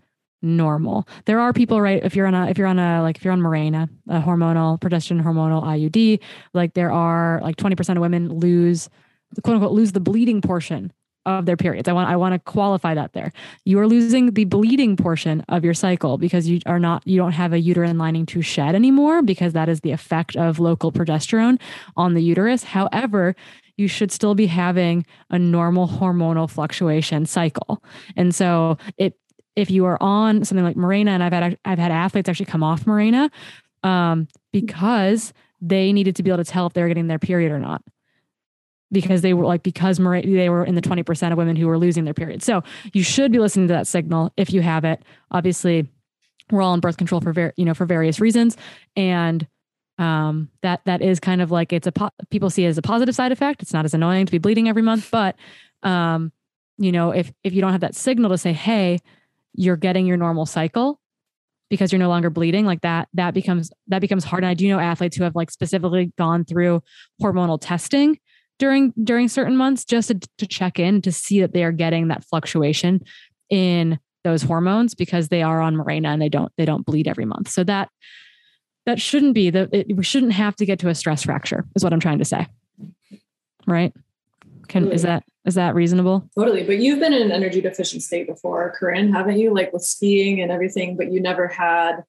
normal. There are people, right? If you're on Mirena, a progesterone hormonal IUD, like there are like 20% of women lose the bleeding portion of their periods. I want to qualify that there. You are losing the bleeding portion of your cycle because you don't have a uterine lining to shed anymore because that is the effect of local progesterone on the uterus. However, you should still be having a normal hormonal fluctuation cycle. And so if you are on something like Mirena, and I've had athletes actually come off Mirena because they needed to be able to tell if they were getting their period or not. Because they were they were in the 20% of women who were losing their period. So you should be listening to that signal if you have it. Obviously, we're all on birth control for various reasons, and that is kind of like people see it as a positive side effect. It's not as annoying to be bleeding every month, but if you don't have that signal to say, hey, you're getting your normal cycle because you're no longer bleeding, like that becomes hard. And I do know athletes who have like specifically gone through hormonal testing during certain months, just to check in, to see that they are getting that fluctuation in those hormones because they are on Mirena and they don't bleed every month. So that shouldn't be we shouldn't have to get to a stress fracture is what I'm trying to say. Right. Is that reasonable? Totally. But you've been in an energy deficient state before, Corinne, haven't you? Like with skiing and everything, but you never had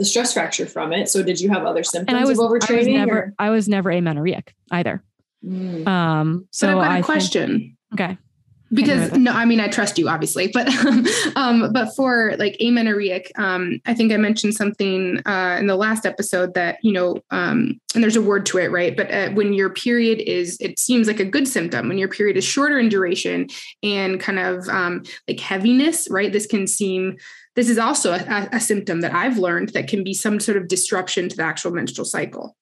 the stress fracture from it. So did you have other symptoms of overtraining? I was never amenorrheic either. So but I've got a question. Okay. Because I trust you obviously, but for like amenorrheic, I think I mentioned something, in the last episode that, and there's a word to it, right? But when your period it seems like a good symptom. When your period is shorter in duration and kind of, like heaviness, right? This is also a symptom that I've learned that can be some sort of disruption to the actual menstrual cycle.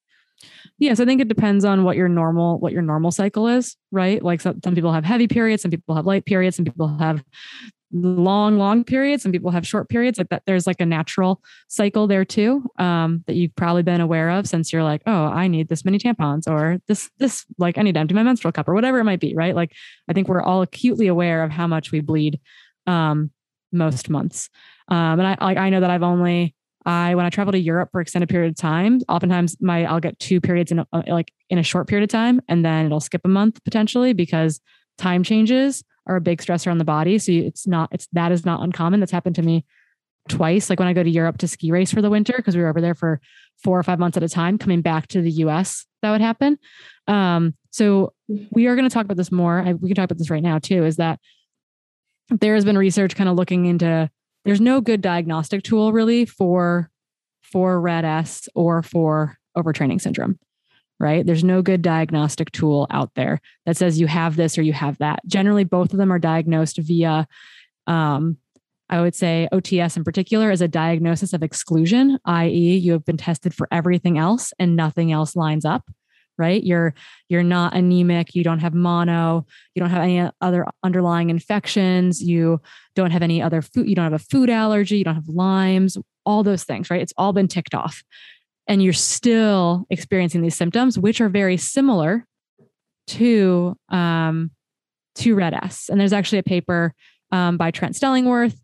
Yes, I think it depends on what your normal cycle is, right? Like some people have heavy periods, some people have light periods, some people have long periods, some people have short periods. Like that, there's like a natural cycle there too, that you've probably been aware of since you're like, oh, I need this many tampons, or this like I need to empty my menstrual cup, or whatever it might be, right? Like I think we're all acutely aware of how much we bleed most months, and I know that when I travel to Europe for extended period of time, oftentimes I'll get two periods in a short period of time, and then it'll skip a month potentially because time changes are a big stressor on the body. So that is not uncommon. That's happened to me twice. Like when I go to Europe to ski race for the winter, because we were over there for 4 or 5 months at a time, coming back to the US, that would happen. So we are going to talk about this more. We can talk about this right now too, is that there has been research kind of looking into, there's no good diagnostic tool really for RED-S or for overtraining syndrome, right? There's no good diagnostic tool out there that says you have this or you have that. Generally, both of them are diagnosed via, I would say OTS in particular is a diagnosis of exclusion, i.e. you have been tested for everything else and nothing else lines up, right? You're not anemic. You don't have mono. You don't have any other underlying infections. You don't have any other food. You don't have a food allergy. You don't have Lyme's, all those things, right? It's all been ticked off and you're still experiencing these symptoms, which are very similar to RED-S. And there's actually a paper by Trent Stellingworth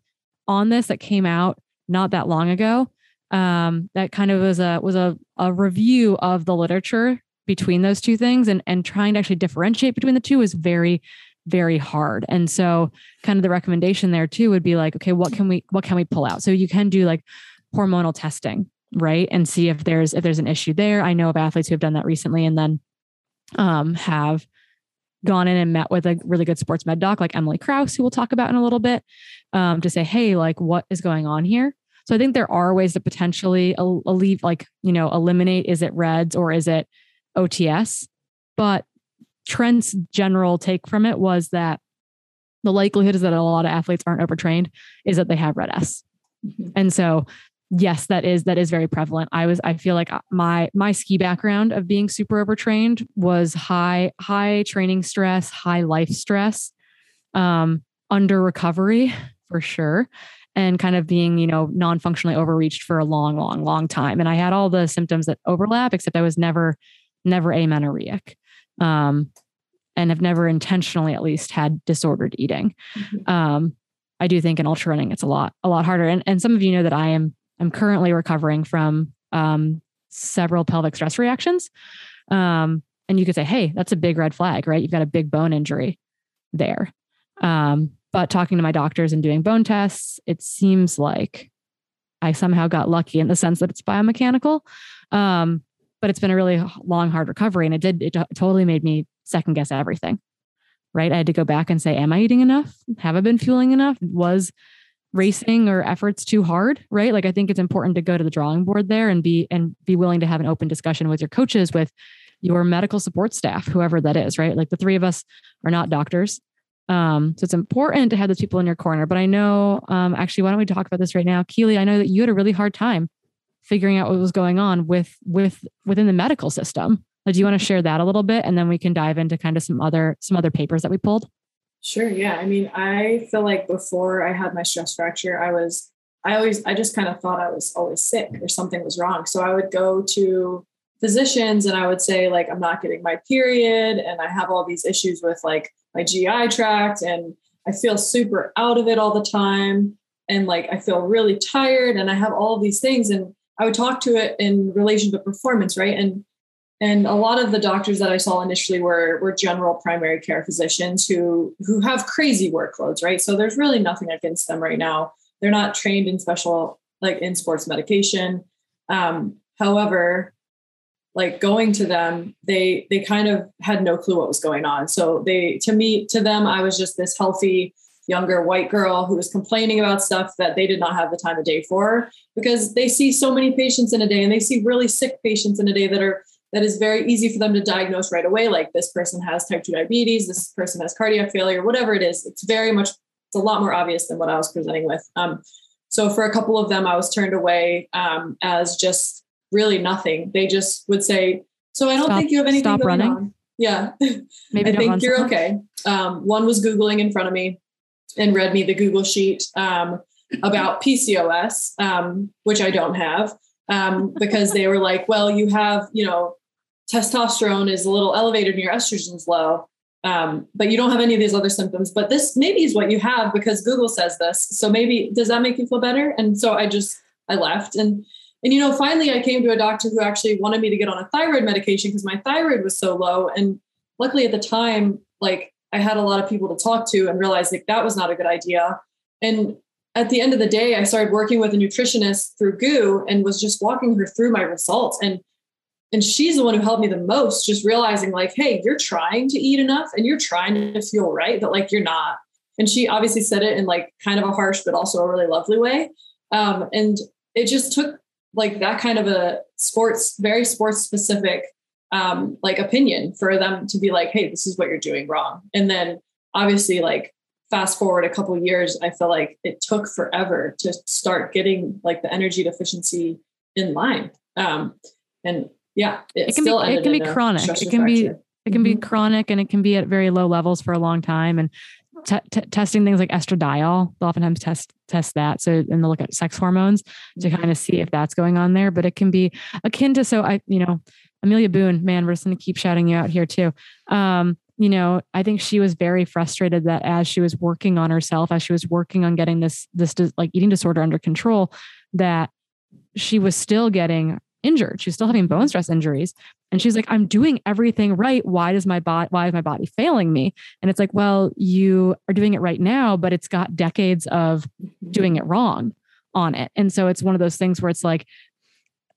on this that came out not that long ago. That kind of was a review of the literature between those two things, and trying to actually differentiate between the two is very, very hard. And so kind of the recommendation there too would be like, okay, what can we pull out? So you can do like hormonal testing, right? And see if there's an issue there. I know of athletes who have done that recently and then have gone in and met with a really good sports med doc, like Emily Kraus, who we'll talk about in a little bit, to say, hey, like what is going on here? So I think there are ways to potentially eliminate, is it RED-S or is it OTS? But Trent's general take from it was that the likelihood is that a lot of athletes aren't overtrained is that they have RED-S. Mm-hmm. And so, yes, that is very prevalent. I feel like my ski background of being super overtrained was high training stress, high life stress, under recovery for sure. And kind of being, non-functionally overreached for a long, long, long time. And I had all the symptoms that overlap, except I was never amenorrheic, and have never intentionally at least had disordered eating. Mm-hmm. I do think in ultra running, it's a lot harder. And some of you know that I'm currently recovering from several pelvic stress reactions. And you could say, hey, that's a big red flag, right? You've got a big bone injury there. But talking to my doctors and doing bone tests, it seems like I somehow got lucky in the sense that it's biomechanical. But it's been a really long, hard recovery. And it totally made me second guess everything, right? I had to go back and say, am I eating enough? Have I been fueling enough? Was racing or efforts too hard, right? Like, I think it's important to go to the drawing board there and be willing to have an open discussion with your coaches, with your medical support staff, whoever that is, right? Like the three of us are not doctors. So it's important to have those people in your corner, but I know, actually, why don't we talk about this right now? Keely, I know that you had a really hard time figuring out what was going on within the medical system. Do you want to share that a little bit? And then we can dive into kind of some other papers that we pulled. Sure. Yeah. I mean, I feel like before I had my stress fracture, I just kind of thought I was always sick or something was wrong. So I would go to physicians and I would say like, I'm not getting my period. And I have all these issues with like my GI tract and I feel super out of it all the time. And like, I feel really tired and I have all these things. And I would talk to it in relation to performance. Right. And a lot of the doctors that I saw initially were general primary care physicians who have crazy workloads, right? So there's really nothing against them right now. They're not trained in special, like in sports medication. However, like going to them, they kind of had no clue what was going on. So to them, I was just this healthy, younger white girl who was complaining about stuff that they did not have the time of day for, because they see so many patients in a day and they see really sick patients in a day that is very easy for them to diagnose right away. Like this person has type 2 diabetes, this person has cardiac failure, whatever it is, it's a lot more obvious than what I was presenting with. So for a couple of them, I was turned away as just really nothing. They just would say, so I don't think you have anything stop going running. On. Yeah. Maybe I think you're okay. One was Googling in front of me and read me the Google sheet about PCOS, which I don't have. Because they were like, well, you have, testosterone is a little elevated and your estrogen is low. But you don't have any of these other symptoms, but this maybe is what you have because Google says this. So maybe, does that make you feel better? And so I left and, finally I came to a doctor who actually wanted me to get on a thyroid medication because my thyroid was so low. And luckily at the time, like I had a lot of people to talk to and realized like that was not a good idea. And at the end of the day, I started working with a nutritionist through GOO and was just walking her through my results. And she's the one who helped me the most, just realizing like, hey, you're trying to eat enough and you're trying to feel right, but like, you're not. And she obviously said it in like kind of a harsh, but also a really lovely way. And it just took like that kind of a sports, very sports specific, like opinion for them to be like, hey, this is what you're doing wrong. And then obviously like fast forward a couple of years, I feel like it took forever to start getting like the energy deficiency in line. And yeah, it can be chronic. It can be chronic, and it can be at very low levels for a long time. And testing things like estradiol, they'll oftentimes test that. So, and they'll look at sex hormones to kind of see if that's going on there, but it can be akin to, Amelia Boone, man, we're just going to keep shouting you out here too. I think she was very frustrated that as she was working on herself, as she was working on getting this like eating disorder under control, that she was still getting injured. She's still having bone stress injuries. And she's like, I'm doing everything right. Why is my body failing me? And it's like, well, you are doing it right now, but it's got decades of doing it wrong on it. And so it's one of those things where it's like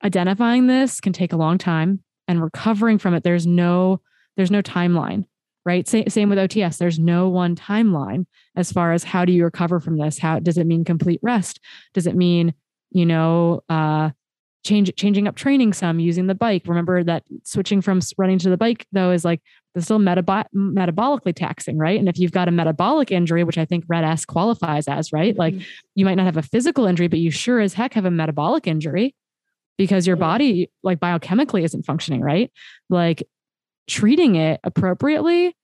identifying this can take a long time, and recovering from it, there's no timeline, right? Same with OTS. There's no one timeline as far as how do you recover from this? How does it mean complete rest? Does it mean, changing up training some, using the bike? Remember that switching from running to the bike though is like, it's still metabolically taxing, right? And if you've got a metabolic injury, which I think RED-S qualifies as, right? Like you might not have a physical injury, but you sure as heck have a metabolic injury because your body like biochemically isn't functioning, right? Like treating it appropriately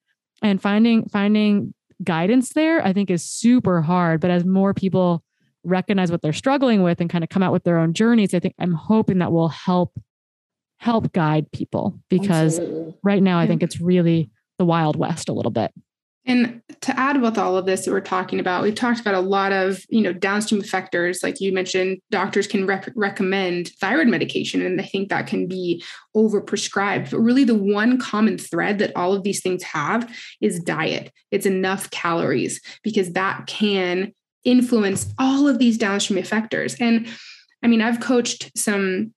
and finding guidance there, I think is super hard. But as more people recognize what they're struggling with and kind of come out with their own journeys, I'm hoping that will help guide people, because absolutely. Right now, I think it's really the Wild West a little bit. And to add with all of this that we're talking about, we've talked about a lot of, downstream effectors. Like you mentioned, doctors can recommend thyroid medication, and I think that can be overprescribed. But really the one common thread that all of these things have is diet. It's enough calories, because that can influence all of these downstream effectors. And I mean, I've coached some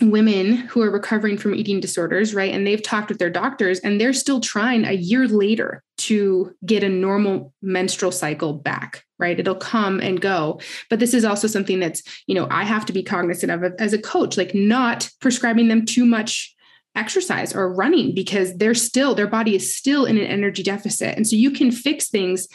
women who are recovering from eating disorders, right? And they've talked with their doctors, and they're still trying a year later to get a normal menstrual cycle back, right? It'll come and go. But this is also something that's, I have to be cognizant of as a coach, like not prescribing them too much exercise or running, because their body is still in an energy deficit. And so you can fix things,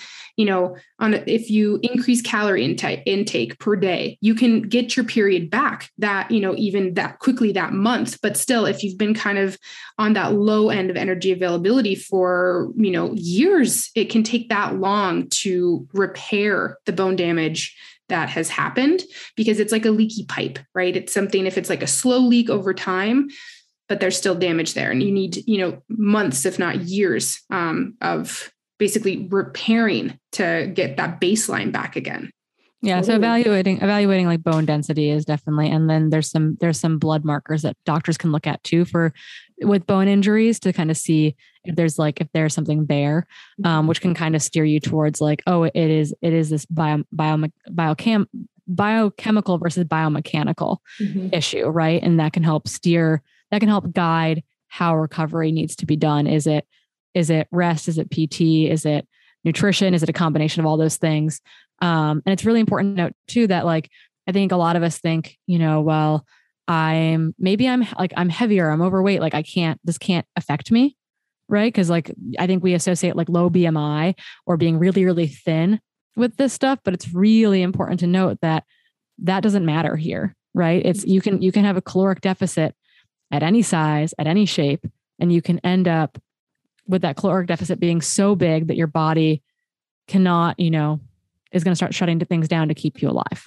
if you increase calorie intake per day, you can get your period back that, even that quickly that month. But still, if you've been kind of on that low end of energy availability for, years, it can take that long to repair the bone damage that has happened, because it's like a leaky pipe, right? It's something, if it's like a slow leak over time, but there's still damage there. And you need, months, if not years, of basically repairing to get that baseline back again. Yeah. So evaluating like bone density is definitely, and then there's some blood markers that doctors can look at too with bone injuries to kind of see if there's something there, which can kind of steer you towards like, oh, it is this biochemical versus biomechanical issue. Right. And that can help guide how recovery needs to be done. Is it rest? Is it PT? Is it nutrition? Is it a combination of all those things? And it's really important to note too, that like, I think a lot of us think, well, I'm heavier, I'm overweight. Like this can't affect me. Right. Cause like, I think we associate like low BMI or being really, really thin with this stuff, but it's really important to note that doesn't matter here. Right. It's, you can have a caloric deficit at any size, at any shape, and you can end up with that caloric deficit being so big that your body cannot, is going to start shutting things down to keep you alive.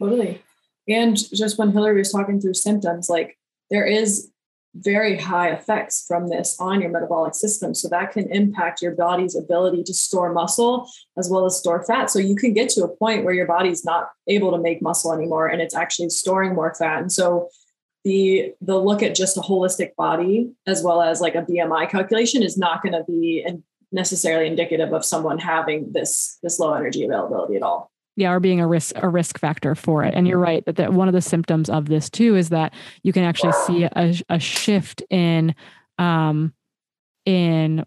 Totally. And just when Hillary was talking through symptoms, like there is very high effects from this on your metabolic system. So that can impact your body's ability to store muscle as well as store fat. So you can get to a point where your body's not able to make muscle anymore, and it's actually storing more fat. And so the look at just a holistic body as well as like a BMI calculation is not going to be necessarily indicative of someone having this low energy availability at all. Yeah. Or being a risk factor for it. And you're right that one of the symptoms of this too, is that you can actually see a shift in what am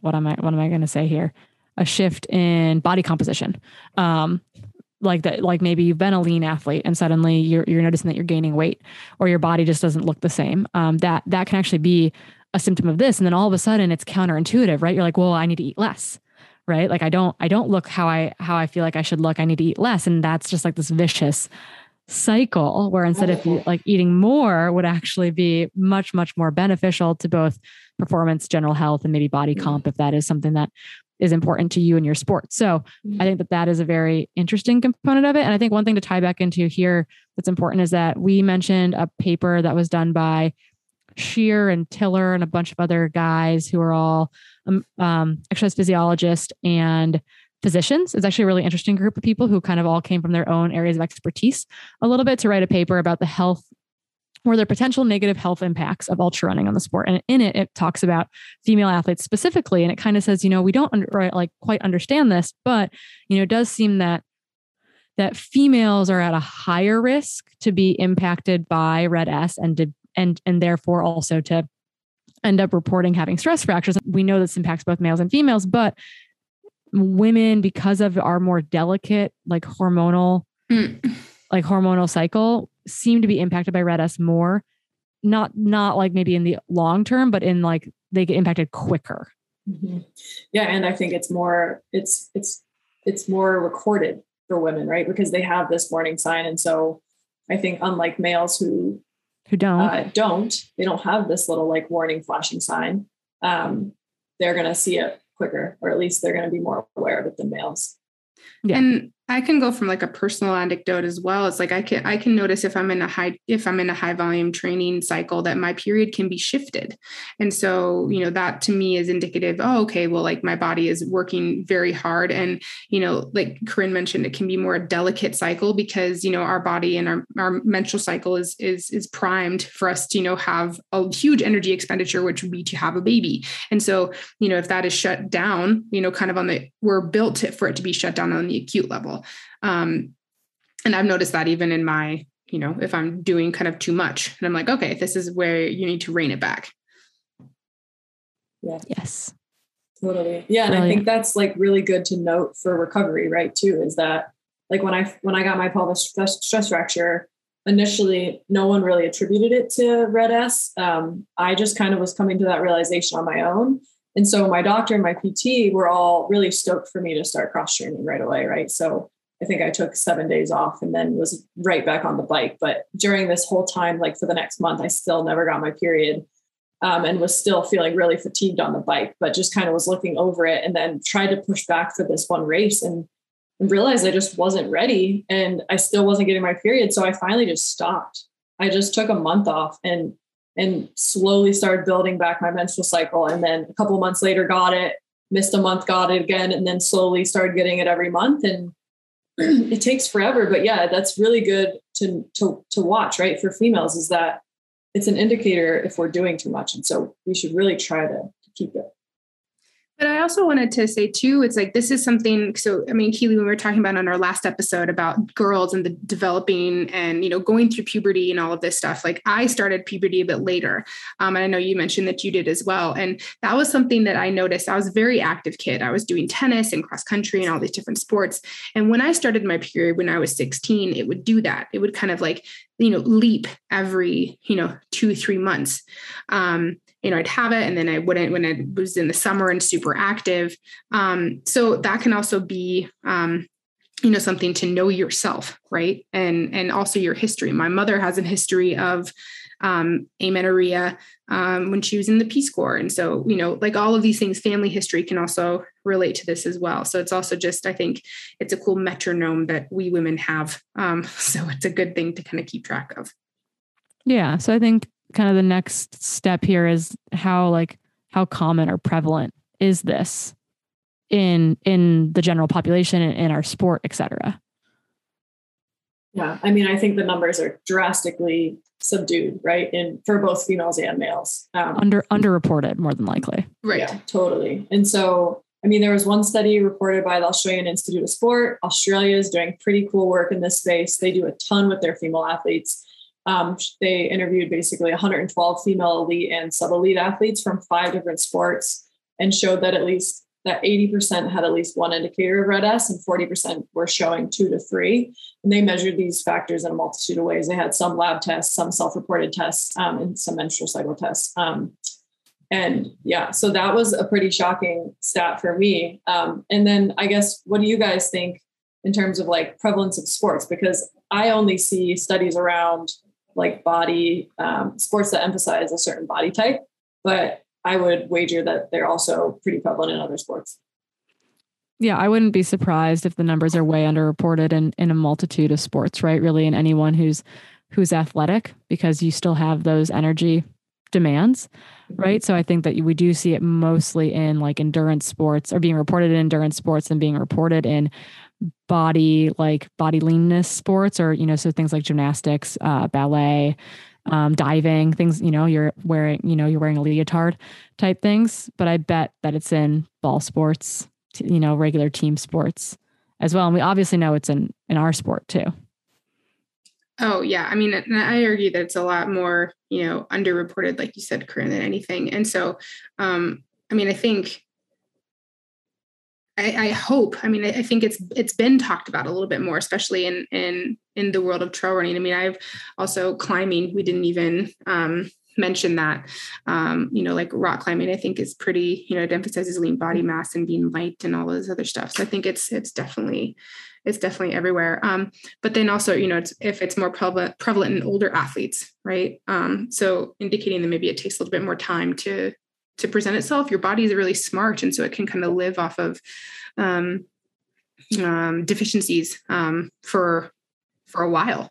I going to say here? a shift in body composition. Like that, like maybe you've been a lean athlete and suddenly you're noticing that you're gaining weight or your body just doesn't look the same. That can actually be a symptom of this. And then all of a sudden it's counterintuitive, right? You're like, well, I need to eat less, right? Like I don't look how I feel like I should look. I need to eat less. And that's just like this vicious cycle where instead of like eating more would actually be much, much more beneficial to both performance, general health, and maybe body comp, if that is something that is important to you and your sport. So I think that is a very interesting component of it. And I think one thing to tie back into here that's important is that we mentioned a paper that was done by Shear and Tiller and a bunch of other guys who are all exercise physiologists and physicians. It's actually a really interesting group of people who kind of all came from their own areas of expertise a little bit to write a paper about the health or their potential negative health impacts of ultra running on the sport. And in it, it talks about female athletes specifically. And it kind of says, you know, we don't quite understand this, but, you know, it does seem that females are at a higher risk to be impacted by RED-S and therefore also to end up reporting having stress fractures. We know this impacts both males and females, but women, because of our more delicate, like hormonal cycle, seem to be impacted by RED-S more, not like maybe in the long term, but in like they get impacted quicker. Mm-hmm. Yeah. And I think it's more recorded for women, right? Because they have this warning sign. And so I think unlike males who don't have this little like warning flashing sign, they're going to see it quicker, or at least they're going to be more aware of it than males. Yeah. And I can go from like a personal anecdote as well. It's like, I can notice if I'm in a high volume training cycle that my period can be shifted. And so, you know, that to me is indicative, like my body is working very hard. And, you know, like Corinne mentioned, it can be more a delicate cycle because, you know, our body and our menstrual cycle is primed for us to, you know, have a huge energy expenditure, which would be to have a baby. And so, you know, if that is shut down, you know, kind of we're built for it to be shut down on the acute level. And I've noticed that even in my, you know, if I'm doing kind of too much and I'm like, okay, this is where you need to rein it back. Yeah. Yes. Totally. Yeah. And I think that's like really good to note for recovery, right? Too, is that like when I got my pelvic stress fracture, initially, no one really attributed it to RED-S. I just kind of was coming to that realization on my own. And so my doctor and my PT were all really stoked for me to start cross training right away. Right. So I think I took 7 days off and then was right back on the bike. But during this whole time, like for the next month, I still never got my period, and was still feeling really fatigued on the bike, but just kind of was looking over it and then tried to push back for this one race and realized I just wasn't ready and I still wasn't getting my period. So I finally just stopped. I just took a month off and slowly started building back my menstrual cycle. And then a couple of months later, got it, missed a month, got it again, and then slowly started getting it every month. And it takes forever, but yeah, that's really good to watch, right? For females is that it's an indicator if we're doing too much. And so we should really try to keep it. But I also wanted to say too, it's like, this is something, so, I mean, Keely, when we were talking about on our last episode about girls and the developing and, you know, going through puberty and all of this stuff, like I started puberty a bit later. And I know you mentioned that you did as well. And that was something that I noticed. I was a very active kid. I was doing tennis and cross country and all these different sports. And when I started my period, when I was 16, it would do that. It would kind of like, you know, leap every, you know, 2-3 months. You know, I'd have it and then I wouldn't when I was in the summer and super active. So that can also be, you know, something to know yourself, right? And also your history. My mother has a history of amenorrhea when she was in the Peace Corps. And so, you know, like all of these things, family history can also relate to this as well. So it's also just, I think it's a cool metronome that we women have. So it's a good thing to kind of keep track of. Yeah. So I think kind of the next step here is how common or prevalent is this in the general population and in our sport, et cetera. Yeah. I mean, I think the numbers are drastically subdued, right? And for both females and males, underreported more than likely. Right. Yeah, totally. And so, I mean, there was one study reported by the Australian Institute of Sport. Australia is doing pretty cool work in this space. They do a ton with their female athletes. They interviewed basically 112 female elite and sub-elite athletes from 5 different sports and showed that at least that 80% had at least one indicator of RED-S and 40% were showing 2 to 3. And they measured these factors in a multitude of ways. They had some lab tests, some self-reported tests, and some menstrual cycle tests. And yeah, so that was a pretty shocking stat for me. And then I guess, what do you guys think in terms of like prevalence of sports? Because I only see studies around like body sports that emphasize a certain body type, but I would wager that they're also pretty prevalent in other sports. Yeah, I wouldn't be surprised if the numbers are way underreported in a multitude of sports, right? Really, in anyone who's athletic, because you still have those energy demands, right? Mm-hmm. So I think that we do see it mostly in like endurance sports, or being reported in endurance sports and being reported in body leanness sports, or, you know, so things like gymnastics, ballet, diving, things, you know, you're wearing a leotard type things. But I bet that it's in ball sports, you know, regular team sports as well. And we obviously know it's in our sport too. Oh yeah. I mean, I argue that it's a lot more, you know, underreported, like you said, Corinne, than anything. And so, I mean, I think, I hope, I mean, I think it's been talked about a little bit more, especially in the world of trail running. I mean, I've also climbing, we didn't even mention that, you know, like rock climbing, I think is pretty, you know, it emphasizes lean body mass and being light and all those other stuff. So I think it's definitely everywhere. But then also, you know, if it's more prevalent in older athletes, right. So indicating that maybe it takes a little bit more time to present itself. Your body is really smart. And so it can kind of live off of, deficiencies, for a while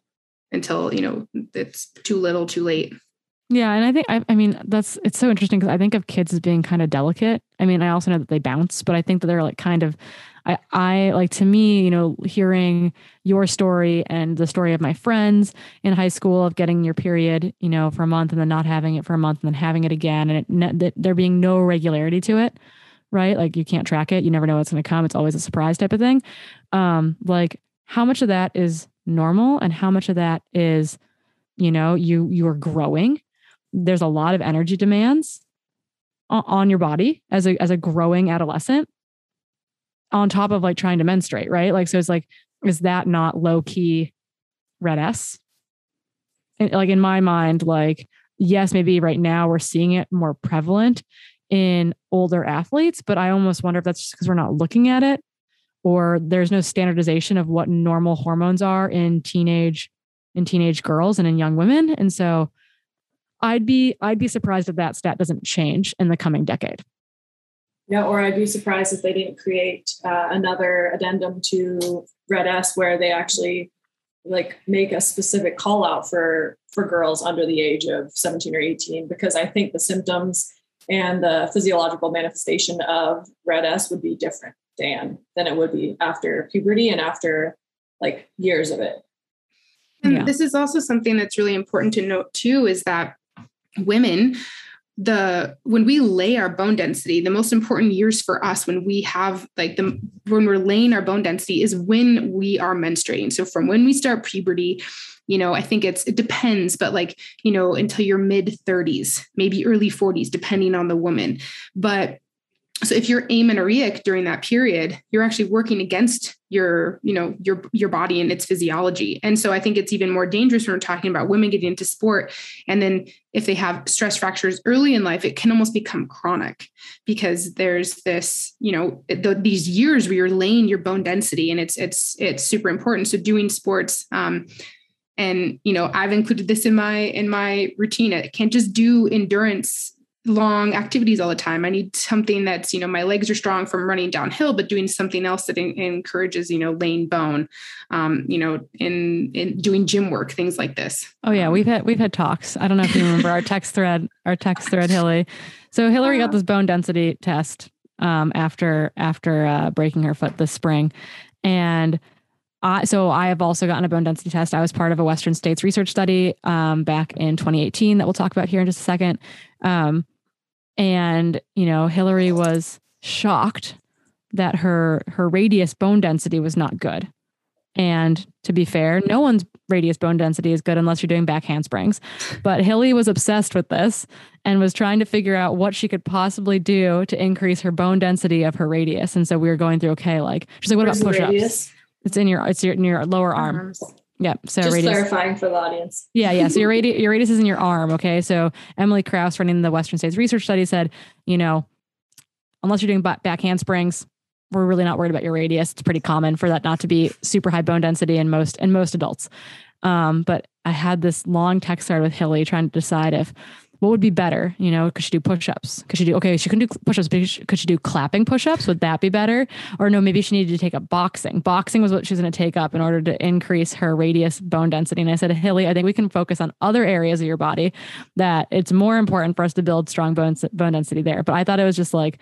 until, you know, it's too little, too late. Yeah. And I think, it's so interesting because I think of kids as being kind of delicate. I mean, I also know that they bounce, but I think that they're like kind of, I like, to me, you know, hearing your story and the story of my friends in high school of getting your period, you know, for a month and then not having it for a month and then having it again, and there being no regularity to it, right? Like you can't track it. You never know what's going to come. It's always a surprise type of thing. Like how much of that is normal and how much of that is, you know, you are growing. There's a lot of energy demands on your body as a growing adolescent, on top of like trying to menstruate, right? Like, so it's like, is that not low key RED-S? Like in my mind, like, yes, maybe right now we're seeing it more prevalent in older athletes, but I almost wonder if that's just because we're not looking at it, or there's no standardization of what normal hormones are in teenage girls and in young women. And so I'd be surprised if that stat doesn't change in the coming decade. Yeah, or I'd be surprised if they didn't create another addendum to RED-S where they actually like make a specific call out for girls under the age of 17 or 18, because I think the symptoms and the physiological manifestation of RED-S would be different than it would be after puberty and after like years of it. And yeah. This is also something that's really important to note too, is that women, when we lay our bone density, the most important years for us when we're laying our bone density is when we are menstruating. So from when we start puberty, you know, I think it depends, but like, you know, until your mid 30s, maybe early 40s, depending on the woman. But so if you're amenorrheic during that period, you're actually working against your body and its physiology. And so I think it's even more dangerous when we're talking about women getting into sport. And then if they have stress fractures early in life, it can almost become chronic, because there's this, you know, these years where you're laying your bone density, and it's super important. So doing sports, and, you know, I've included this in my routine. I can't just do endurance long activities all the time. I need something that's, you know, my legs are strong from running downhill, but doing something else that encourages, you know, laying bone, you know, in doing gym work, things like this. Oh yeah. We've had talks. I don't know if you remember our text thread, Hillary. So Hillary got this bone density test, after breaking her foot this spring. And so I have also gotten a bone density test. I was part of a Western States research study, back in 2018 that we'll talk about here in just a second. And, you know, Hillary was shocked that her radius bone density was not good. And to be fair, no one's radius bone density is good unless you're doing back handsprings. But Hilly was obsessed with this and was trying to figure out what she could possibly do to increase her bone density of her radius. And so we were going through, okay, like, she's like, what about push-ups? It's in your, it's in your lower arm. Yeah. So just radius. Clarifying for the audience. Yeah. So your radius is in your arm. Okay. So Emily Kraus, running the Western States research study, said, you know, unless you're doing back handsprings, we're really not worried about your radius. It's pretty common for that not to be super high bone density in most adults. But I had this long text thread with Hilly trying to decide if what would be better, you know, could she do push-ups? Could she do, okay, she couldn't do push-ups, but could she do clapping push-ups? Would that be better? Or no, maybe she needed to take up boxing. Boxing was what she was going to take up in order to increase her radius bone density. And I said, Hilly, I think we can focus on other areas of your body that it's more important for us to build strong bone density there. But I thought it was just like,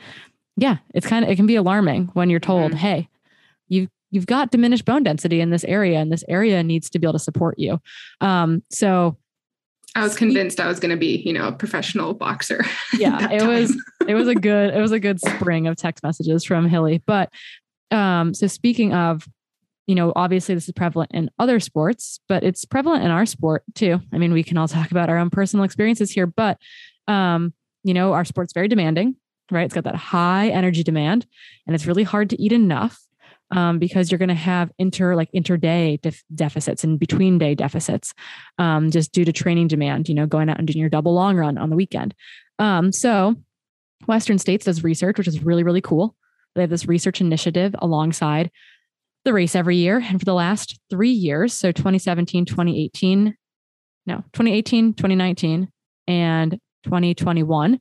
yeah, it's kind of, it can be alarming when you're told, hey, you've got diminished bone density in this area, and this area needs to be able to support you. So I was convinced I was going to be, you know, a professional boxer. Yeah, it was a good spring of text messages from Hilly. But, so speaking of, you know, obviously this is prevalent in other sports, but it's prevalent in our sport too. I mean, we can all talk about our own personal experiences here, but, you know, our sport's very demanding. Right. It's got that high energy demand, and it's really hard to eat enough because you're going to have interday deficits and between day deficits just due to training demand, you know, going out and doing your double long run on the weekend. So Western States does research, which is really, really cool. They have this research initiative alongside the race every year. And for the last 3 years, so 2018, 2019 and 2021,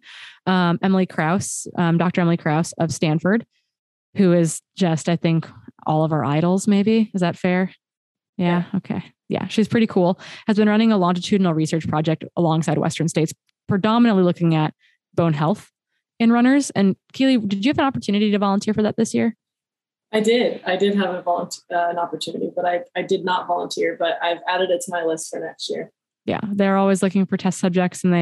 Emily Kraus, Dr. Emily Kraus of Stanford, who is just, I think, all of our idols, maybe. Is that fair? Yeah. Okay. Yeah. She's pretty cool. Has been running a longitudinal research project alongside Western States, predominantly looking at bone health in runners. And Keely, did you have an opportunity to volunteer for that this year? I did. I did have an opportunity, but I did not volunteer, but I've added it to my list for next year. Yeah. They're always looking for test subjects, and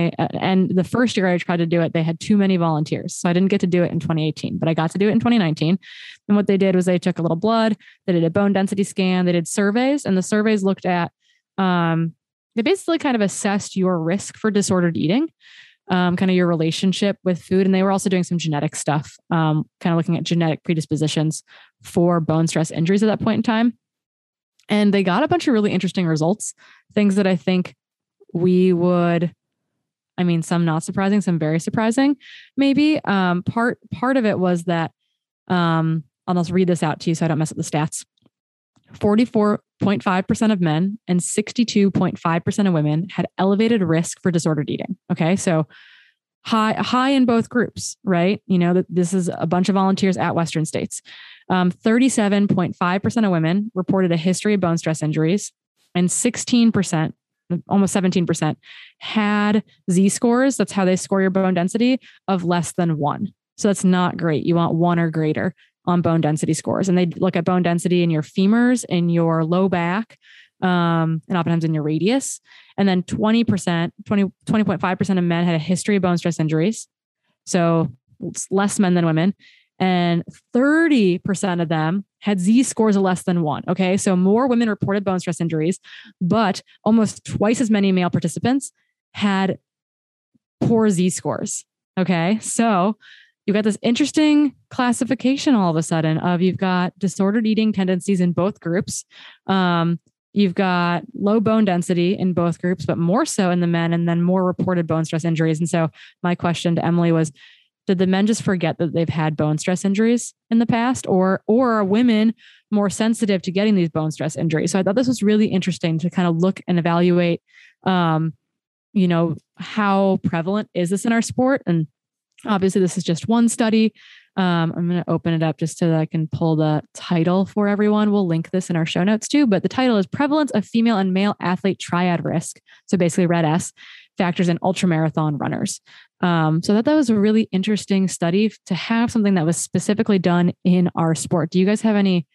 the first year I tried to do it, they had too many volunteers. So I didn't get to do it in 2018, but I got to do it in 2019. And what they did was they took a little blood, they did a bone density scan, they did surveys, and the surveys looked at, they basically kind of assessed your risk for disordered eating, kind of your relationship with food. And they were also doing some genetic stuff, kind of looking at genetic predispositions for bone stress injuries at that point in time. And they got a bunch of really interesting results, things that I think some not surprising, some very surprising, maybe. Part of it was that, I'll just read this out to you so I don't mess up the stats. 44.5% of men and 62.5% of women had elevated risk for disordered eating. Okay. So high in both groups, right? You know, this is a bunch of volunteers at Western States. 37.5% of women reported a history of bone stress injuries, and 16%, almost 17%, had Z scores. That's how they score your bone density, of less than 1. So that's not great. You want 1 or greater on bone density scores. And they look at bone density in your femurs, in your low back, and oftentimes in your radius. And then 20.5% of men had a history of bone stress injuries. So it's less men than women. And 30% of them had Z scores of less than 1. Okay. So more women reported bone stress injuries, but almost twice as many male participants had poor Z scores. Okay. So you've got this interesting classification all of a sudden of, you've got disordered eating tendencies in both groups. You've got low bone density in both groups, but more so in the men, and then more reported bone stress injuries. And so my question to Emily was, did the men just forget that they've had bone stress injuries in the past, or are women more sensitive to getting these bone stress injuries? So I thought this was really interesting to kind of look and evaluate, you know, how prevalent is this in our sport? And obviously this is just one study. I'm going to open it up just so that I can pull the title for everyone. We'll link this in our show notes too, but the title is Prevalence of Female and Male Athlete Triad Risk. So basically RED-S Factors in Ultramarathon Runners. So that was a really interesting study to have something that was specifically done in our sport. Do you guys have any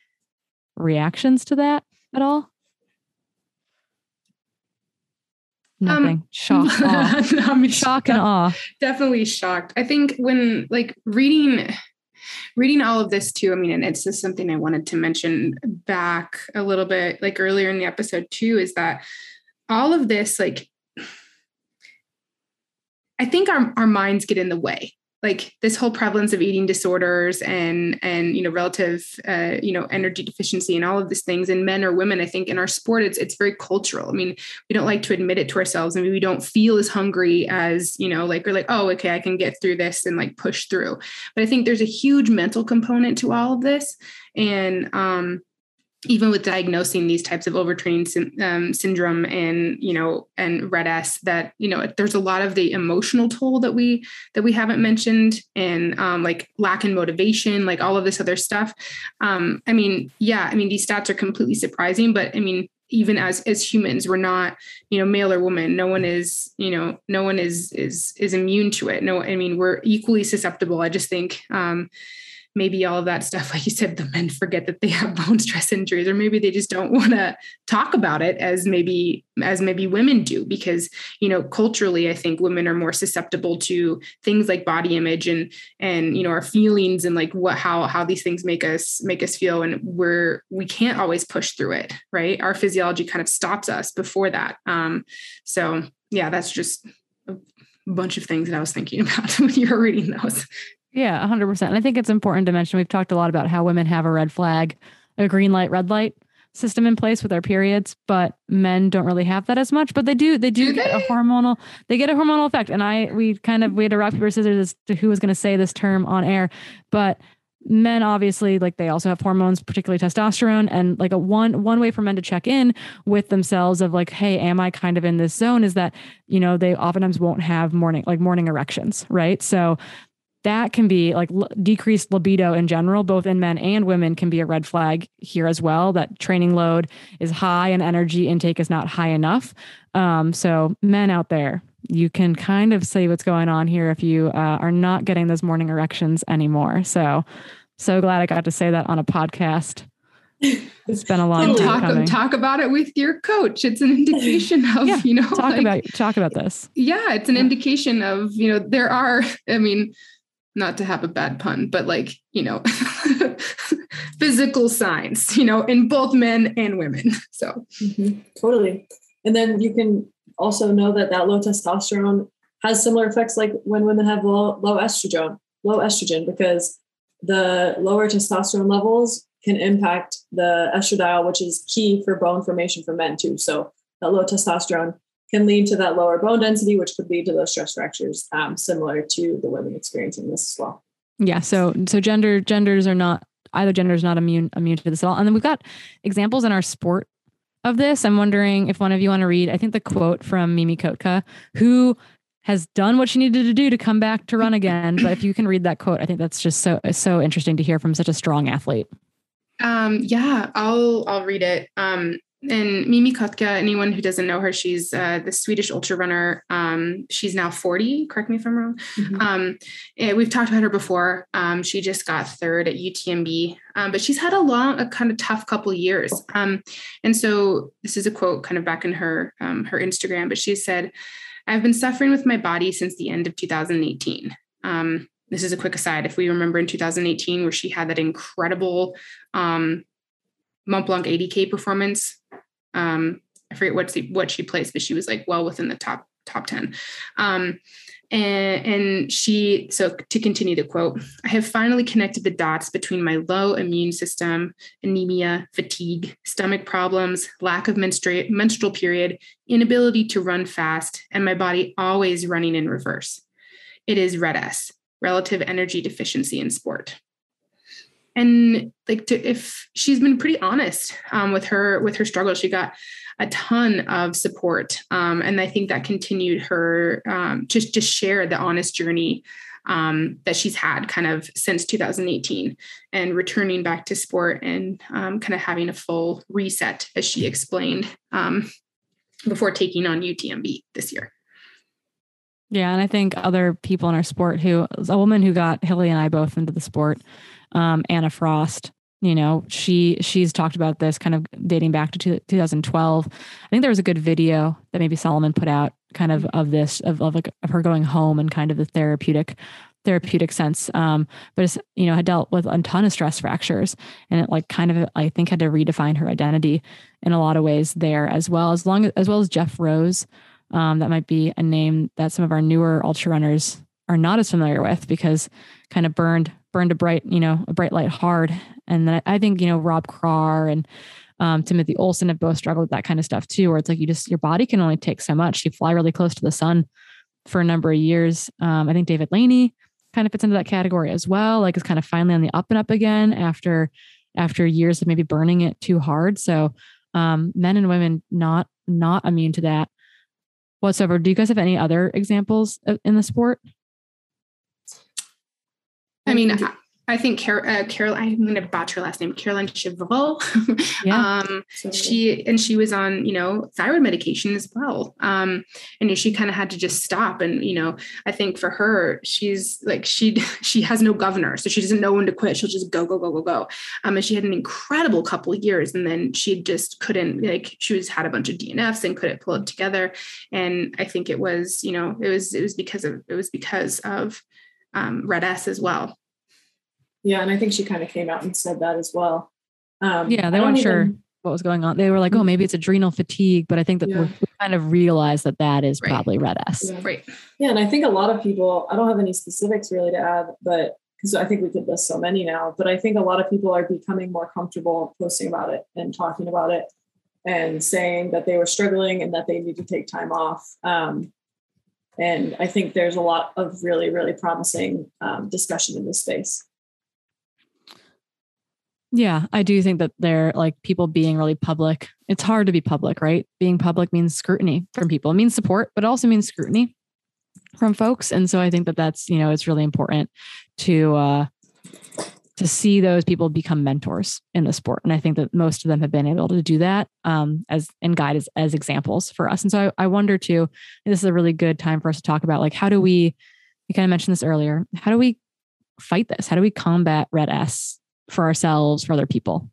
reactions to that at all? Nothing. Shock, awe. Shock and awe. Definitely shocked. I think when reading reading all of this too, I mean, and it's just something I wanted to mention back a little bit, like earlier in the episode too, is that all of this, like, I think our minds get in the way. Like this whole prevalence of eating disorders and, you know, relative, energy deficiency and all of these things in men or women, I think in our sport, it's very cultural. I mean, we don't like to admit it to ourselves. I mean, we don't feel as hungry as, you know, like, we're like, oh, okay, I can get through this and like push through. But I think there's a huge mental component to all of this. And, even with diagnosing these types of overtraining syndrome and, you know, and RED-S, that, you know, there's a lot of the emotional toll that we haven't mentioned and like lack in motivation, like all of this other stuff. These stats are completely surprising, but I mean, even as humans, we're not, you know, male or woman, no one is immune to it. No, I mean, we're equally susceptible. I just think, maybe all of that stuff, like you said, the men forget that they have bone stress injuries, or maybe they just don't want to talk about it as maybe women do, because, you know, culturally, I think women are more susceptible to things like body image and, you know, our feelings and like how these things make us feel. And we can't always push through it, right? Our physiology kind of stops us before that. So yeah, that's just a bunch of things that I was thinking about when you were reading those. Yeah, 100%. And I think it's important to mention, we've talked a lot about how women have a red flag, a green light, red light system in place with our periods, but men don't really have that as much, but they get a hormonal effect. And we had a rock, paper, scissors as to who was going to say this term on air, but men, obviously, like they also have hormones, particularly testosterone, and like a one way for men to check in with themselves of like, hey, am I kind of in this zone, is that, you know, they oftentimes won't have morning erections. Right. So that can be like decreased libido in general, both in men and women, can be a red flag here as well, that training load is high and energy intake is not high enough. So men out there, you can kind of see what's going on here if you are not getting those morning erections anymore. So glad I got to say that on a podcast. It's been a long time coming. Talk about it with your coach. It's an indication of, yeah, you know, talk about this. Yeah. It's an indication of, you know, there are, I mean, not to have a bad pun, but like, you know, physical signs, you know, in both men and women. So totally. And then you can also know that low testosterone has similar effects, like when women have low estrogen, because the lower testosterone levels can impact the estradiol, which is key for bone formation for men too. So that low testosterone can lead to that lower bone density, which could lead to those stress fractures, similar to the women experiencing this as well. Yeah. So genders are not, either gender is not immune to this at all. And then we've got examples in our sport of this. I'm wondering if one of you want to read, I think, the quote from Mimi Kotka, who has done what she needed to do to come back to run again. But if you can read that quote, I think that's just so interesting to hear from such a strong athlete. Yeah, I'll read it. And Mimi Kotka, anyone who doesn't know her, she's the Swedish ultra runner. She's now 40, correct me if I'm wrong. Mm-hmm. We've talked about her before. She just got third at UTMB, but she's had a kind of tough couple years. And so this is a quote kind of back in her Instagram, but she said, "I've been suffering with my body since the end of 2018. This is a quick aside. If we remember in 2018, where she had that incredible Mont Blanc 80K performance. I forget what she placed, but she was like well within the top 10. So to continue the quote, "I have finally connected the dots between my low immune system, anemia, fatigue, stomach problems, lack of menstrual period, inability to run fast, and my body always running in reverse. It is RED-S, relative energy deficiency in sport." And like, if she's been pretty honest with her struggle, she got a ton of support. And I think that continued her just to share the honest journey that she's had kind of since 2018 and returning back to sport and kind of having a full reset, as she explained, before taking on UTMB this year. Yeah. And I think other people in our sport a woman who got Hilly and I both into the sport, Anna Frost, you know, she's talked about this kind of dating back to 2012. I think there was a good video that maybe Solomon put out kind of this, of her going home and kind of the therapeutic therapeutic sense. But it's, you know, had dealt with a ton of stress fractures, and it like kind of, I think, had to redefine her identity in a lot of ways there as well as Jeff Rose. That might be a name that some of our newer ultra runners are not as familiar with, because kind of burned a bright light hard. And then I think, you know, Rob Krar and Timothy Olsen have both struggled with that kind of stuff too, where it's like, you just, your body can only take so much. You fly really close to the sun for a number of years. I think David Laney kind of fits into that category as well. Like, it's kind of finally on the up and up again after years of maybe burning it too hard. So men and women, not immune to that whatsoever. Do you guys have any other examples in the sport? I mean, I think Caroline, I'm going to botch her last name, Caroline Chevreau. Yeah. She was on, you know, thyroid medication as well. And she kind of had to just stop. And, you know, I think for her, she's like, she has no governor, so she doesn't know when to quit. She'll just go. And she had an incredible couple of years, and then she just couldn't, like, she was had a bunch of DNFs and couldn't pull it together. And I think it was, you know, because of RED-S as well. Yeah. And I think she kind of came out and said that as well. They weren't sure what was going on. They were like, oh, maybe it's adrenal fatigue. But I think that we kind of realized that is probably RED-S. Yeah. Right. Yeah. And I think a lot of people, I don't have any specifics really to add, but because I think we could list so many now, but I think a lot of people are becoming more comfortable posting about it and talking about it and saying that they were struggling and that they need to take time off. And I think there's a lot of really, really promising discussion in this space. Yeah, I do think that they're like people being really public. It's hard to be public, right? Being public means scrutiny from people. It means support, but it also means scrutiny from folks. And so I think that that's, you know, it's really important to see those people become mentors in the sport. And I think that most of them have been able to do that and guide as examples for us. And so I wonder too, this is a really good time for us to talk about, like, how do we, you kind of mentioned this earlier, how do we fight this? How do we combat RED-S? For ourselves, for other people?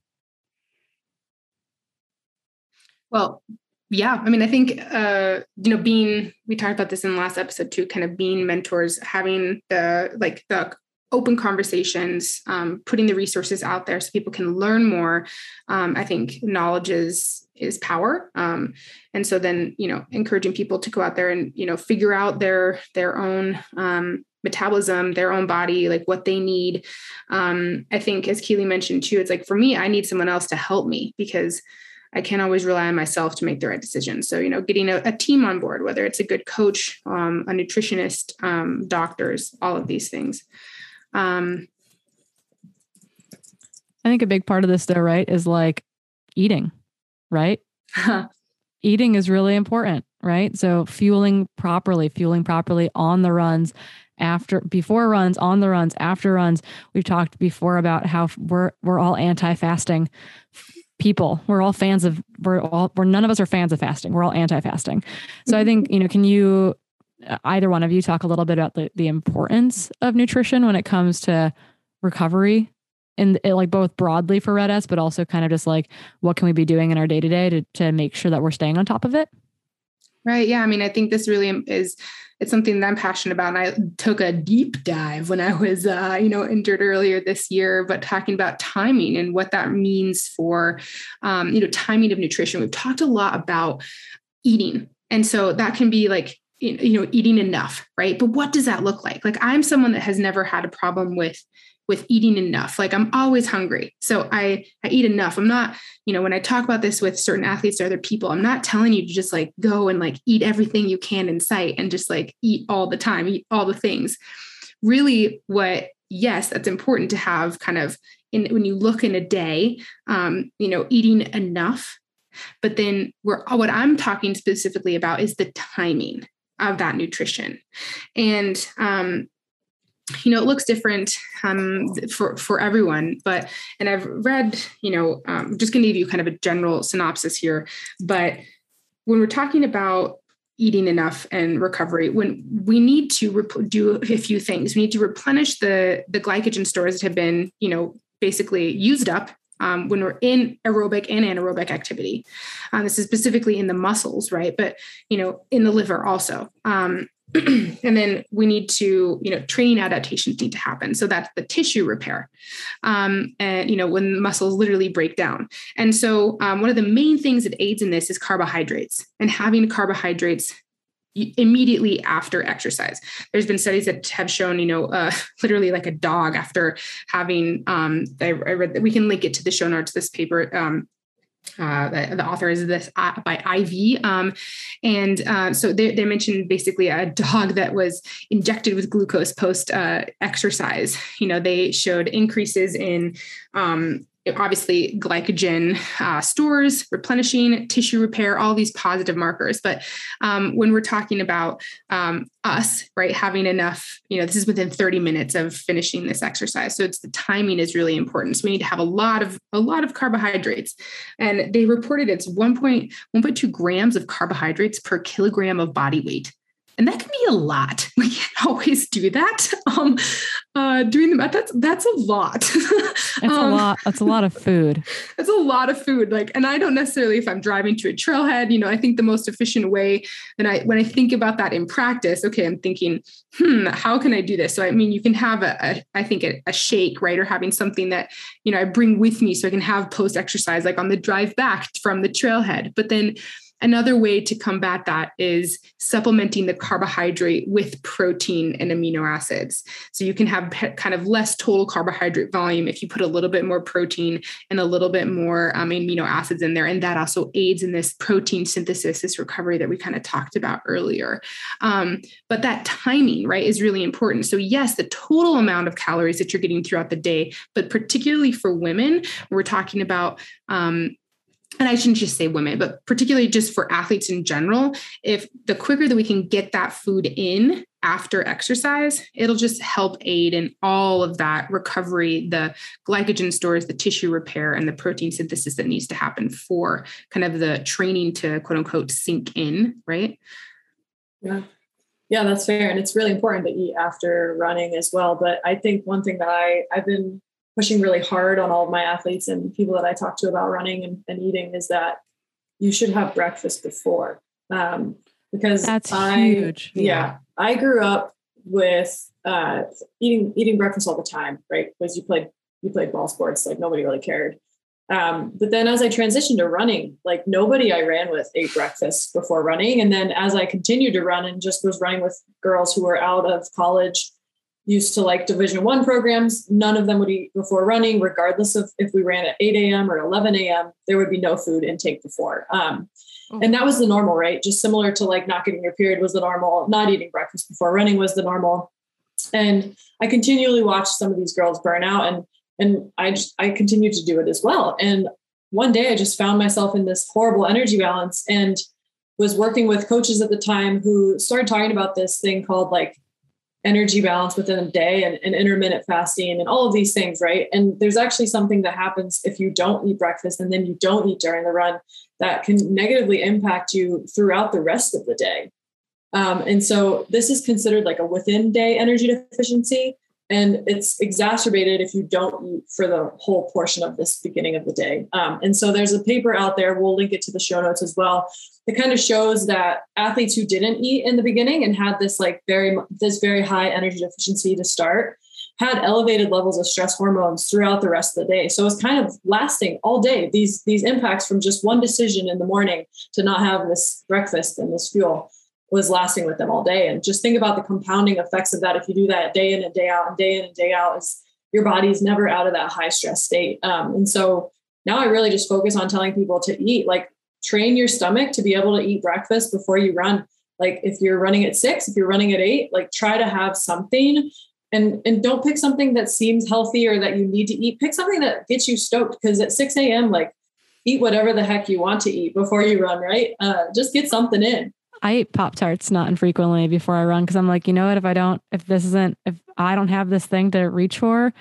Well, yeah. I mean, I think, we talked about this in the last episode too, kind of being mentors, having the open conversations, putting the resources out there so people can learn more. I think knowledge is power. And so then, you know, encouraging people to go out there and, you know, figure out their own, metabolism, their own body, like what they need. I think, as Keely mentioned too, it's like, for me, I need someone else to help me because I can't always rely on myself to make the right decisions. So, you know, getting a team on board, whether it's a good coach, a nutritionist, doctors, all of these things. I think a big part of this though, right, is like eating, right? Eating is really important, right? So fueling properly on the runs, before runs, on the runs, after runs. We've talked before about how we're all anti-fasting people. None of us are fans of fasting. We're all anti-fasting. So I think, you know, can you, either one of you, talk a little bit about the importance of nutrition when it comes to recovery, and it, like, both broadly for RED-S, but also kind of just like, what can we be doing in our day-to-day to make sure that we're staying on top of it? Right. Yeah. I mean, I think this really is, it's something that I'm passionate about. And I took a deep dive when I was, injured earlier this year, but talking about timing and what that means for, timing of nutrition. We've talked a lot about eating. And so that can be like, you know, eating enough, right? But what does that look like? Like, I'm someone that has never had a problem with eating enough. Like, I'm always hungry. So I eat enough. I'm not, you know, when I talk about this with certain athletes or other people, I'm not telling you to just like go and like eat everything you can in sight and just like eat all the time, eat all the things. Really yes, that's important to have kind of when you look in a day, eating enough, but then what I'm talking specifically about is the timing of that nutrition. And, it looks different for everyone, and I've read, just going to give you kind of a general synopsis here, but when we're talking about eating enough and recovery, when we need to do a few things, we need to replenish the glycogen stores that have been, basically used up when we're in aerobic and anaerobic activity. This is specifically in the muscles, right? But, in the liver also. And then we need to, training adaptations need to happen. So that's the tissue repair. And when muscles literally break down. And so one of the main things that aids in this is carbohydrates, and having carbohydrates immediately after exercise. There's been studies that have shown, literally like a dog after having, I read that, we can link it to the show notes, this paper, the author is this by Ivy. So they mentioned basically a dog that was injected with glucose post exercise. They showed increases in obviously glycogen stores, replenishing, tissue repair, all these positive markers. But when we're talking about us, right, having enough, this is within 30 minutes of finishing this exercise. So it's the timing is really important. So we need to have a lot of carbohydrates. And they reported it's 1.2 grams of carbohydrates per kilogram of body weight. And that can be a lot. We can't always do that. That's a lot. That's a lot. That's a lot of food. That's a lot of food. And I don't necessarily, if I'm driving to a trailhead, I think the most efficient way, and when I think about that in practice, okay, I'm thinking, how can I do this? So, you can have a shake, right? Or having something that, I bring with me so I can have post exercise, like on the drive back from the trailhead. But then another way to combat that is supplementing the carbohydrate with protein and amino acids. So you can have kind of less total carbohydrate volume if you put a little bit more protein and a little bit more amino acids in there. And that also aids in this protein synthesis, this recovery that we kind of talked about earlier. But that timing, right, is really important. So yes, the total amount of calories that you're getting throughout the day, but particularly for women, we're talking about, and I shouldn't just say women, but particularly just for athletes in general, if the quicker that we can get that food in after exercise, it'll just help aid in all of that recovery, the glycogen stores, the tissue repair, and the protein synthesis that needs to happen for kind of the training to quote unquote sink in, right? Yeah. Yeah, that's fair. And it's really important to eat after running as well. But I think one thing that I've been pushing really hard on all of my athletes and people that I talk to about running and eating is that you should have breakfast before. Because that's huge. Yeah. I grew up with eating breakfast all the time, right? Because you played ball sports, like nobody really cared. But then as I transitioned to running, like nobody I ran with ate breakfast before running. And then as I continued to run and just was running with girls who were out of college, used to like Division I programs, none of them would eat before running, regardless of if we ran at 8 a.m. or 11 a.m., there would be no food intake before. And that was the normal, right? Just similar to like not getting your period was the normal, not eating breakfast before running was the normal. And I continually watched some of these girls burn out and I continued to do it as well. And one day I just found myself in this horrible energy balance and was working with coaches at the time who started talking about this thing called like energy balance within a day and intermittent fasting and all of these things, right? And there's actually something that happens if you don't eat breakfast and then you don't eat during the run that can negatively impact you throughout the rest of the day. And so this is considered like a within day energy deficiency, and it's exacerbated if you don't eat for the whole portion of this beginning of the day. And so there's a paper out there, we'll link it to the show notes as well. It kind of shows that athletes who didn't eat in the beginning and had this like very high energy deficiency to start had elevated levels of stress hormones throughout the rest of the day. So it's kind of lasting all day. These impacts from just one decision in the morning to not have this breakfast and this fuel was lasting with them all day. And just think about the compounding effects of that. If you do that day in and day out and day in and day out, is your body's never out of that high stress state. And so now I really just focus on telling people to eat, like train your stomach to be able to eat breakfast before you run. Like if you're running at 6, if you're running at 8, like try to have something and don't pick something that seems healthy or that you need to eat. Pick something that gets you stoked, because at 6 a.m., like eat whatever the heck you want to eat before you run, right? Just get something in. I eat Pop-Tarts not infrequently before I run. Cause I'm like, you know what, if I don't have this thing to reach for,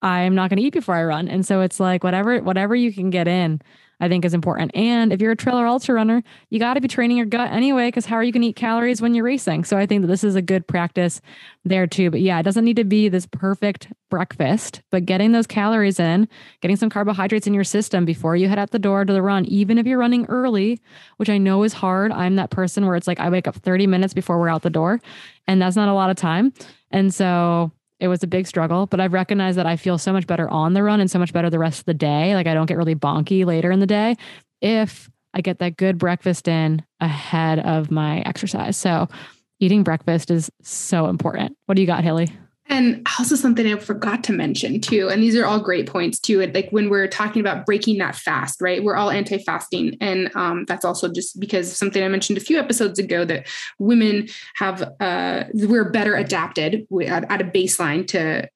I'm not going to eat before I run. And so it's like, whatever you can get in, I think is important. And if you're a trail or ultra runner, you got to be training your gut anyway, because how are you going to eat calories when you're racing? So I think that this is a good practice there too. But yeah, it doesn't need to be this perfect breakfast, but getting those calories in, getting some carbohydrates in your system before you head out the door to the run, even if you're running early, which I know is hard. I'm that person where it's like, I wake up 30 minutes before we're out the door, and that's not a lot of time. And so it was a big struggle, but I've recognized that I feel so much better on the run and so much better the rest of the day. Like I don't get really bonky later in the day if I get that good breakfast in ahead of my exercise. So eating breakfast is so important. What do you got, Hilly? And also something I forgot to mention too, and these are all great points too. Like when we're talking about breaking that fast, right? We're all anti-fasting. And that's also just because something I mentioned a few episodes ago, that women have, we're better adapted at a baseline to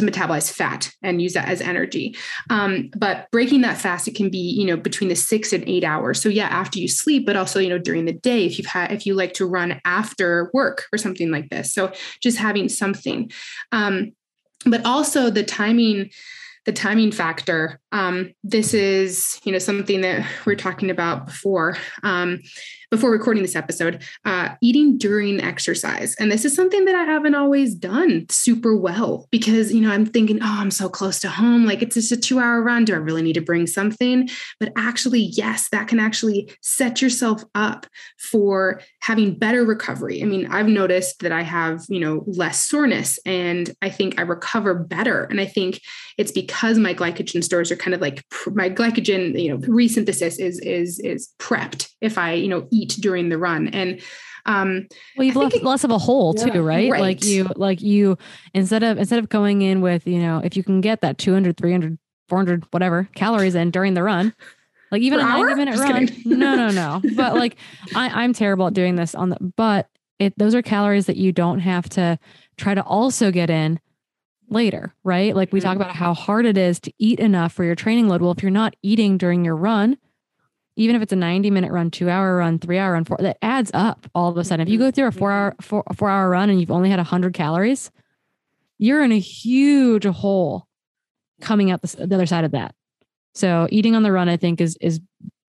metabolize fat and use that as energy. But breaking that fast, it can be, between the 6 and 8 hours. So yeah, after you sleep, but also, during the day, if you like to run after work or something like this. So just having something, but also the timing factor. This is, something that we were talking about before recording this episode, eating during exercise. And this is something that I haven't always done super well because, I'm thinking, oh, I'm so close to home. Like it's just a 2-hour run. Do I really need to bring something? But actually, yes, that can actually set yourself up for having better recovery. I mean, I've noticed that I have, less soreness, and I think I recover better. And I think it's because my glycogen stores are kind of like my glycogen, resynthesis is prepped if I, eat during the run. And, well, you've left less of a hole too, right? Like you, instead of going in with, if you can get that 200, 300, 400, whatever calories in during the run, like even an hour? 90-minute run. No. But like, I'm terrible at doing this but those are calories that you don't have to try to also get in later, right? Like we talk about how hard it is to eat enough for your training load. Well, if you're not eating during your run, even if it's a 90-minute run, 2-hour run, 3-hour run, that adds up all of a sudden. If you go through a four hour run and you've only had 100 calories, you're in a huge hole coming out the other side of that. So eating on the run, I think is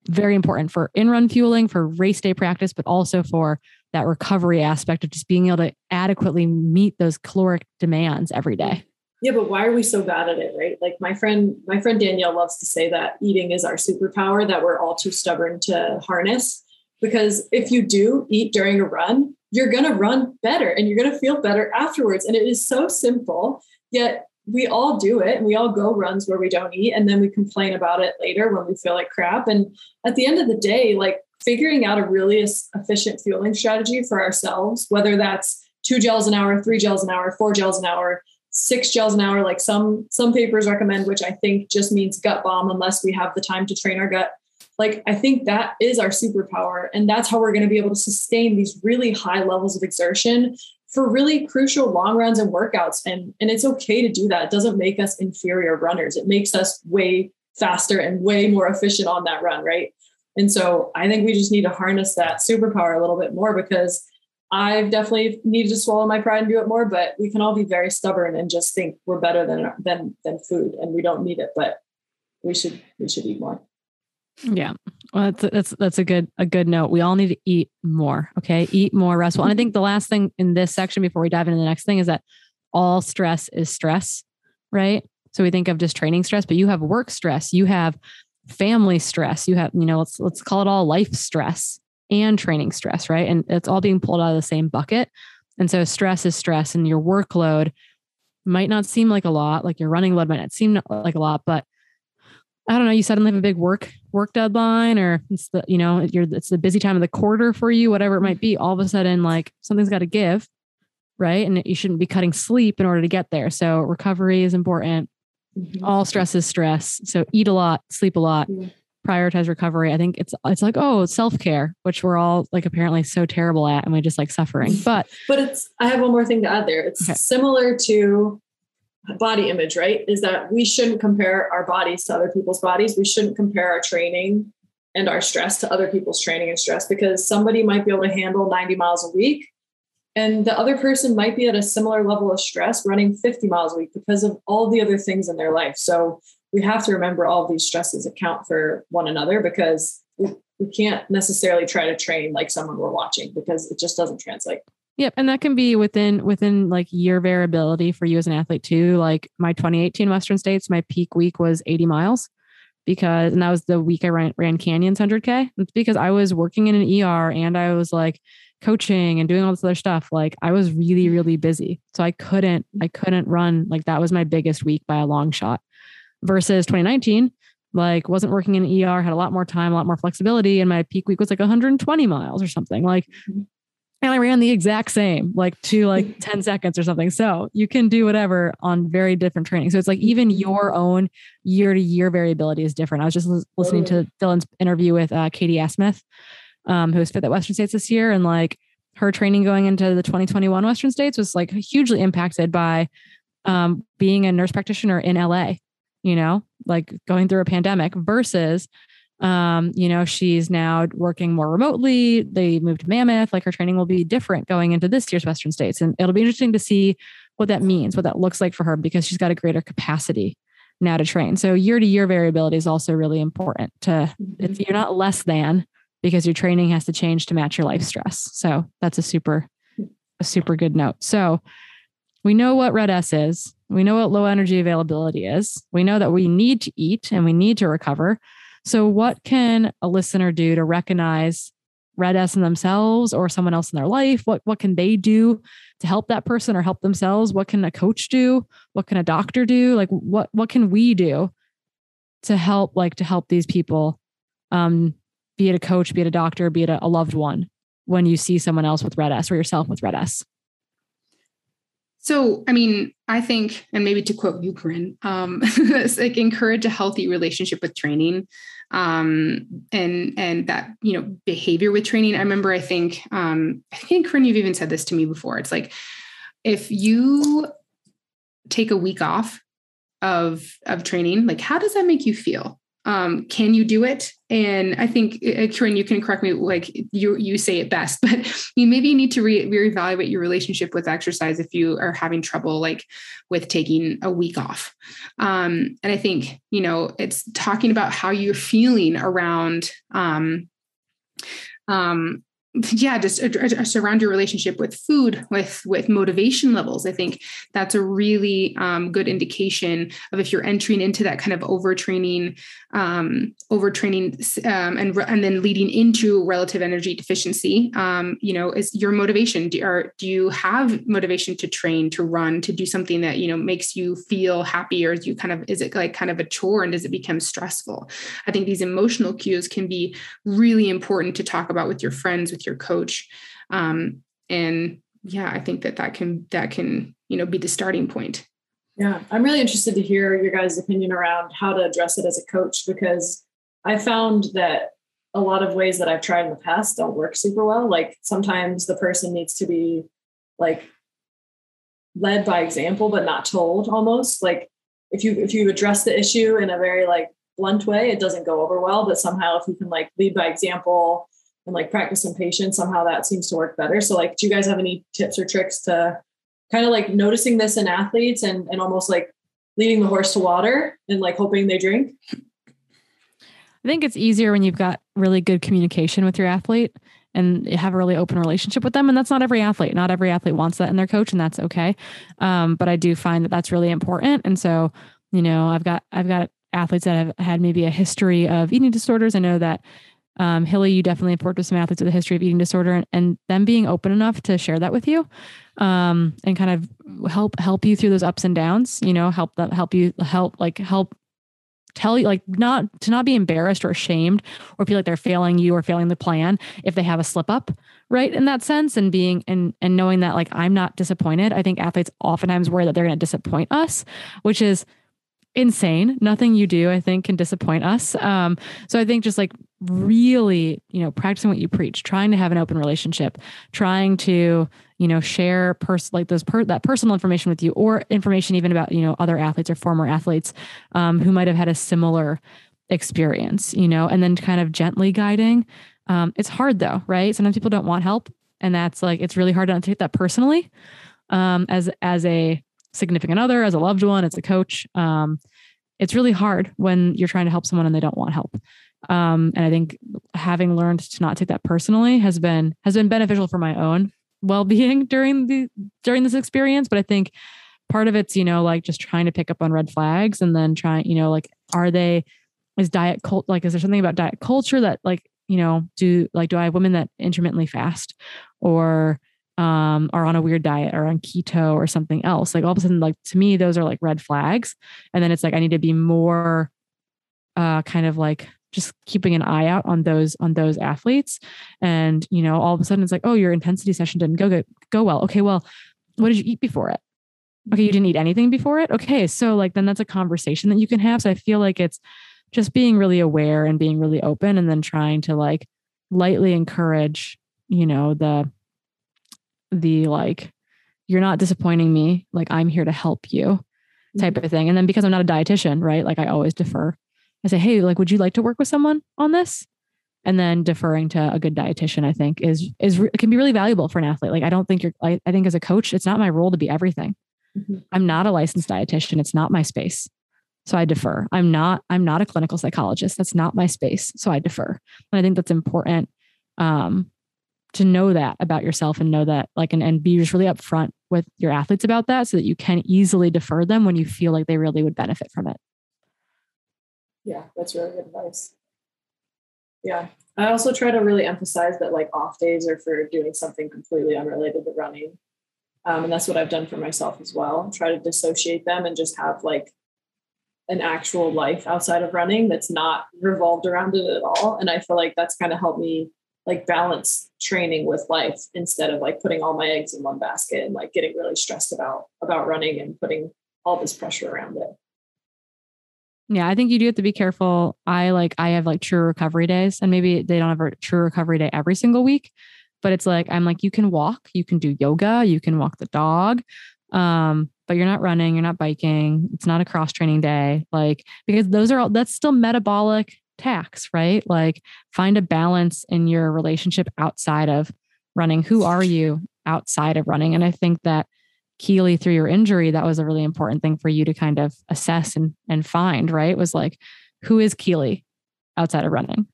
very important for in-run fueling, for race day practice, but also for that recovery aspect of just being able to adequately meet those caloric demands every day. Yeah, but why are we so bad at it, right? Like my friend Danielle loves to say that eating is our superpower that we're all too stubborn to harness, because if you do eat during a run, you're going to run better and you're going to feel better afterwards. And it is so simple, yet we all do it and we all go runs where we don't eat. And then we complain about it later when we feel like crap. And at the end of the day, like figuring out a really efficient fueling strategy for ourselves, whether that's 2 gels an hour, 3 gels an hour, 4 gels an hour, 6 gels an hour, like some papers recommend, which I think just means gut bomb unless we have the time to train our gut. Like, I think that is our superpower, and that's how we're going to be able to sustain these really high levels of exertion for really crucial long runs and workouts. And it's okay to do that. It doesn't make us inferior runners. It makes us way faster and way more efficient on that run. Right. And so I think we just need to harness that superpower a little bit more, because I've definitely needed to swallow my pride and do it more, but we can all be very stubborn and just think we're better than food, and we don't need it, but we should eat more. Yeah. Well, that's a good note. We all need to eat more. Okay. Eat more, rest well. And I think the last thing in this section before we dive into the next thing is that all stress is stress, right? So we think of just training stress, but you have work stress, you have family stress, you have, let's call it all life stress and training stress, right? And it's all being pulled out of the same bucket. And so stress is stress, and your workload might not seem like a lot, like your running load might not seem like a lot, but I don't know, you suddenly have a big work deadline, or it's the, it's the busy time of the quarter for you, whatever it might be. All of a sudden, like something's got to give, right? And you shouldn't be cutting sleep in order to get there. So recovery is important. Mm-hmm. All stress is stress. So eat a lot, sleep a lot, mm-hmm. Prioritize recovery. I think it's like, oh, self-care, which we're all like apparently so terrible at, and we just like suffering, but I have one more thing to add there. It's okay. Similar to body image, right? Is that we shouldn't compare our bodies to other people's bodies. We shouldn't compare our training and our stress to other people's training and stress, because somebody might be able to handle 90 miles a week, and the other person might be at a similar level of stress running 50 miles a week because of all the other things in their life. So we have to remember all of these stresses account for one another, because we can't necessarily try to train like someone we're watching, because it just doesn't translate. Yep. And that can be within like year variability for you as an athlete too. Like my 2018 Western States, my peak week was 80 miles because, and that was the week I ran Canyons 100K. It's because I was working in an ER and I was like coaching and doing all this other stuff. Like I was really, really busy. So I couldn't run. Like that was my biggest week by a long shot versus 2019. Like wasn't working in an ER, had a lot more time, a lot more flexibility. And my peak week was like 120 miles or something like, and I ran the exact same, like to like 10 seconds or something. So you can do whatever on very different training. So it's like even your own year to year variability is different. I was just listening to Dylan's interview with Katie Asmith, who was fit at Western States this year. And like her training going into the 2021 Western States was like hugely impacted by being a nurse practitioner in LA, you know, like going through a pandemic versus you know, she's now working more remotely. They moved to Mammoth. Like her training will be different going into this year's Western States. And it'll be interesting to see what that means, what that looks like for her, because she's got a greater capacity now to train. So year to year variability is also really important to, if you're not less than, because your training has to change to match your life stress. So that's a super good note. So we know what RED-S is. We know what low energy availability is. We know that we need to eat and we need to recover. So what can a listener do to recognize RED-S in themselves or someone else in their life? What can they do to help that person or help themselves? What can a coach do? What can a doctor do? Like what can we do to help these people, be it a coach, be it a doctor, be it a loved one, when you see someone else with RED-S or yourself with RED-S? So, I mean, I think, and maybe to quote you, Corinne, it's like encourage a healthy relationship with training, and that, you know, behavior with training. I remember, I think Corinne, you've even said this to me before. It's like, if you take a week off of training, like, how does that make you feel? Can you do it? And I think, Corinne, you can correct me, like you say it best, but you maybe need to reevaluate your relationship with exercise if you are having trouble, like with taking a week off. And I think, you know, it's talking about how you're feeling around, just surround your relationship with food, with motivation levels. I think that's a really good indication of if you're entering into that kind of overtraining, and then leading into relative energy deficiency. You know, is your motivation? Do you have motivation to train, to run, to do something that, you know, makes you feel happy, or is it like kind of a chore, and does it become stressful? I think these emotional cues can be really important to talk about with your friends, with your coach. And yeah, I think that can, you know, be the starting point. Yeah. I'm really interested to hear your guys' opinion around how to address it as a coach, because I found that a lot of ways that I've tried in the past don't work super well. Like sometimes the person needs to be like led by example, but not told almost. Like if you address the issue in a very like blunt way, it doesn't go over well, but somehow if you can like lead by example and like practice some patience, somehow that seems to work better. So like, do you guys have any tips or tricks to kind of like noticing this in athletes and almost like leading the horse to water and like hoping they drink? I think it's easier when you've got really good communication with your athlete and have a really open relationship with them. And that's not every athlete. Not every athlete wants that in their coach, and that's okay. But I do find that that's really important. And so, you know, I've got athletes that have had maybe a history of eating disorders. I know that Hilly, you definitely have worked with some athletes with a history of eating disorder, and them being open enough to share that with you, and kind of help you through those ups and downs, you know, help tell you, like not be embarrassed or ashamed or feel like they're failing you or failing the plan if they have a slip up, right? In that sense, and being, and knowing that like, I'm not disappointed. I think athletes oftentimes worry that they're going to disappoint us, which is insane. Nothing you do, I think, can disappoint us. So I think just like really, you know, practicing what you preach, trying to have an open relationship, trying to, you know, share that personal information with you, or information even about, you know, other athletes or former athletes, who might've had a similar experience, you know, and then kind of gently guiding. It's hard though, right? Sometimes people don't want help, and that's like, it's really hard not to take that personally, as a significant other, as a loved one, as a coach. it's really hard when you're trying to help someone and they don't want help. And I think having learned to not take that personally has been beneficial for my own well-being during this experience. But I think part of it's, just trying to pick up on red flags and then trying, is there something about diet culture that do I have women that intermittently fast or are on a weird diet or on keto or something else? All of a sudden, to me, those are red flags. And then it's I need to be more just keeping an eye out on those athletes. And, all of a sudden it's oh, your intensity session didn't go well. Okay. Well, what did you eat before it? Okay. You didn't eat anything before it. Okay. So then that's a conversation that you can have. So I feel it's just being really aware and being really open and then trying to lightly encourage, the you're not disappointing me. I'm here to help you type of thing. And then because I'm not a dietitian, right? I always defer. I say, hey, would you like to work with someone on this? And then deferring to a good dietitian, I think is can be really valuable for an athlete. I think as a coach, it's not my role to be everything. Mm-hmm. I'm not a licensed dietitian. It's not my space. So I defer. I'm not a clinical psychologist. That's not my space. So I defer. And I think that's important to know that about yourself and know that and be just really upfront with your athletes about that so that you can easily defer them when you feel they really would benefit from it. Yeah, that's really good advice. Yeah. I also try to really emphasize that off days are for doing something completely unrelated to running. And that's what I've done for myself as well. Try to dissociate them and just have an actual life outside of running that's not revolved around it at all. And I feel that's kind of helped me balance training with life instead of putting all my eggs in one basket and getting really stressed about running and putting all this pressure around it. Yeah. I think you do have to be careful. I have true recovery days and maybe they don't have a true recovery day every single week, but it's I'm you can walk, you can do yoga, you can walk the dog. But you're not running, you're not biking. It's not a cross training day. Because those are all, that's still metabolic tax, right? Find a balance in your relationship outside of running. Who are you outside of running? And I think that Keely, through your injury, that was a really important thing for you to kind of assess and find, right? It was who is Keely outside of running?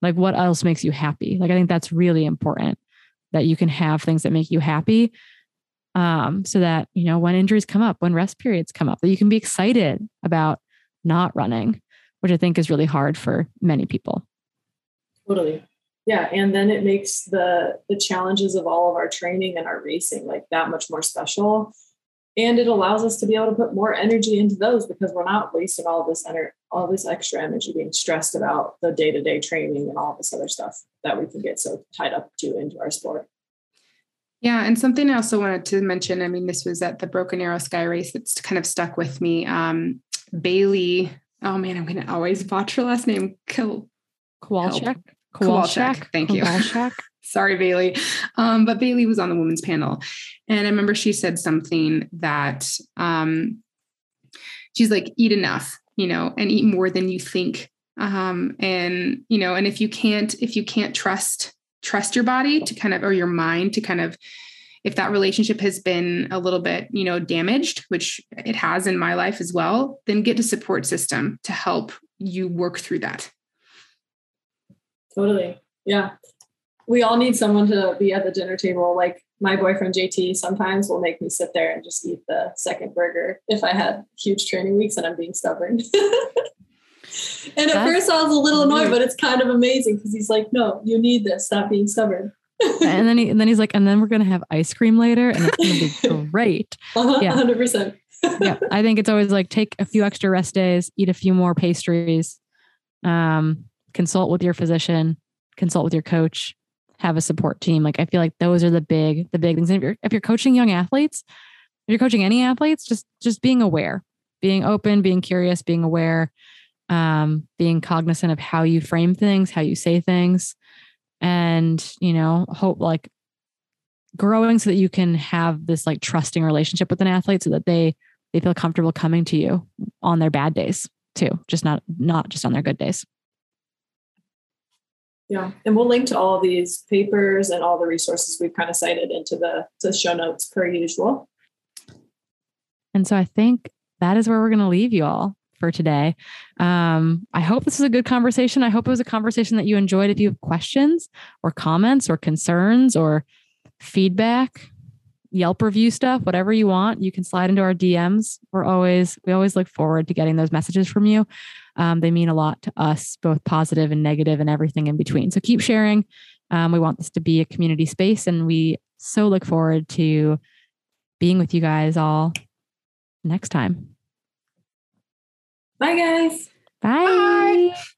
What else makes you happy? I think that's really important that you can have things that make you happy. So that, when injuries come up, when rest periods come up, that you can be excited about not running, which I think is really hard for many people. Totally. Yeah. And then it makes the challenges of all of our training and our racing that much more special. And it allows us to be able to put more energy into those because we're not wasting all this extra energy being stressed about the day-to-day training and all this other stuff that we can get so tied up to into our sport. Yeah. And something I also wanted to mention, this was at the Broken Arrow Sky Race. It's kind of stuck with me. Bailey. Oh man, I'm going to always botch her last name. Kowalczyk. Thank you. Sorry, Bailey. But Bailey was on the women's panel. And I remember she said something that she's eat enough, and eat more than you think. And if you can't trust your body to or your mind to if that relationship has been a little bit, damaged, which it has in my life as well, then get a support system to help you work through that. Totally. Yeah. We all need someone to be at the dinner table. My boyfriend, JT, sometimes will make me sit there and just eat the second burger if I had huge training weeks and I'm being stubborn. And at first I was a little annoyed, but it's kind of amazing because he's no, you need this. Stop being stubborn. And then we're going to have ice cream later and it's going to be great. Yeah. 100%. Yeah. I think it's always take a few extra rest days, eat a few more pastries, consult with your physician, consult with your coach, have a support team. I feel those are the big things. And if you're coaching young athletes, if you're coaching any athletes, just being aware, being open, being curious, being aware, being cognizant of how you frame things, how you say things, and, hope growing so that you can have this trusting relationship with an athlete so that they feel comfortable coming to you on their bad days too, just not just on their good days. Yeah. And we'll link to all these papers and all the resources we've kind of cited into the show notes per usual. And so I think that is where we're going to leave you all for today. I hope this is a good conversation. I hope it was a conversation that you enjoyed. If you have questions or comments or concerns or feedback, Yelp review stuff, whatever you want, you can slide into our DMs. We always look forward to getting those messages from you. They mean a lot to us, both positive and negative and everything in between. So keep sharing. We want this to be a community space, and we so look forward to being with you guys all next time. Bye guys. Bye. Bye.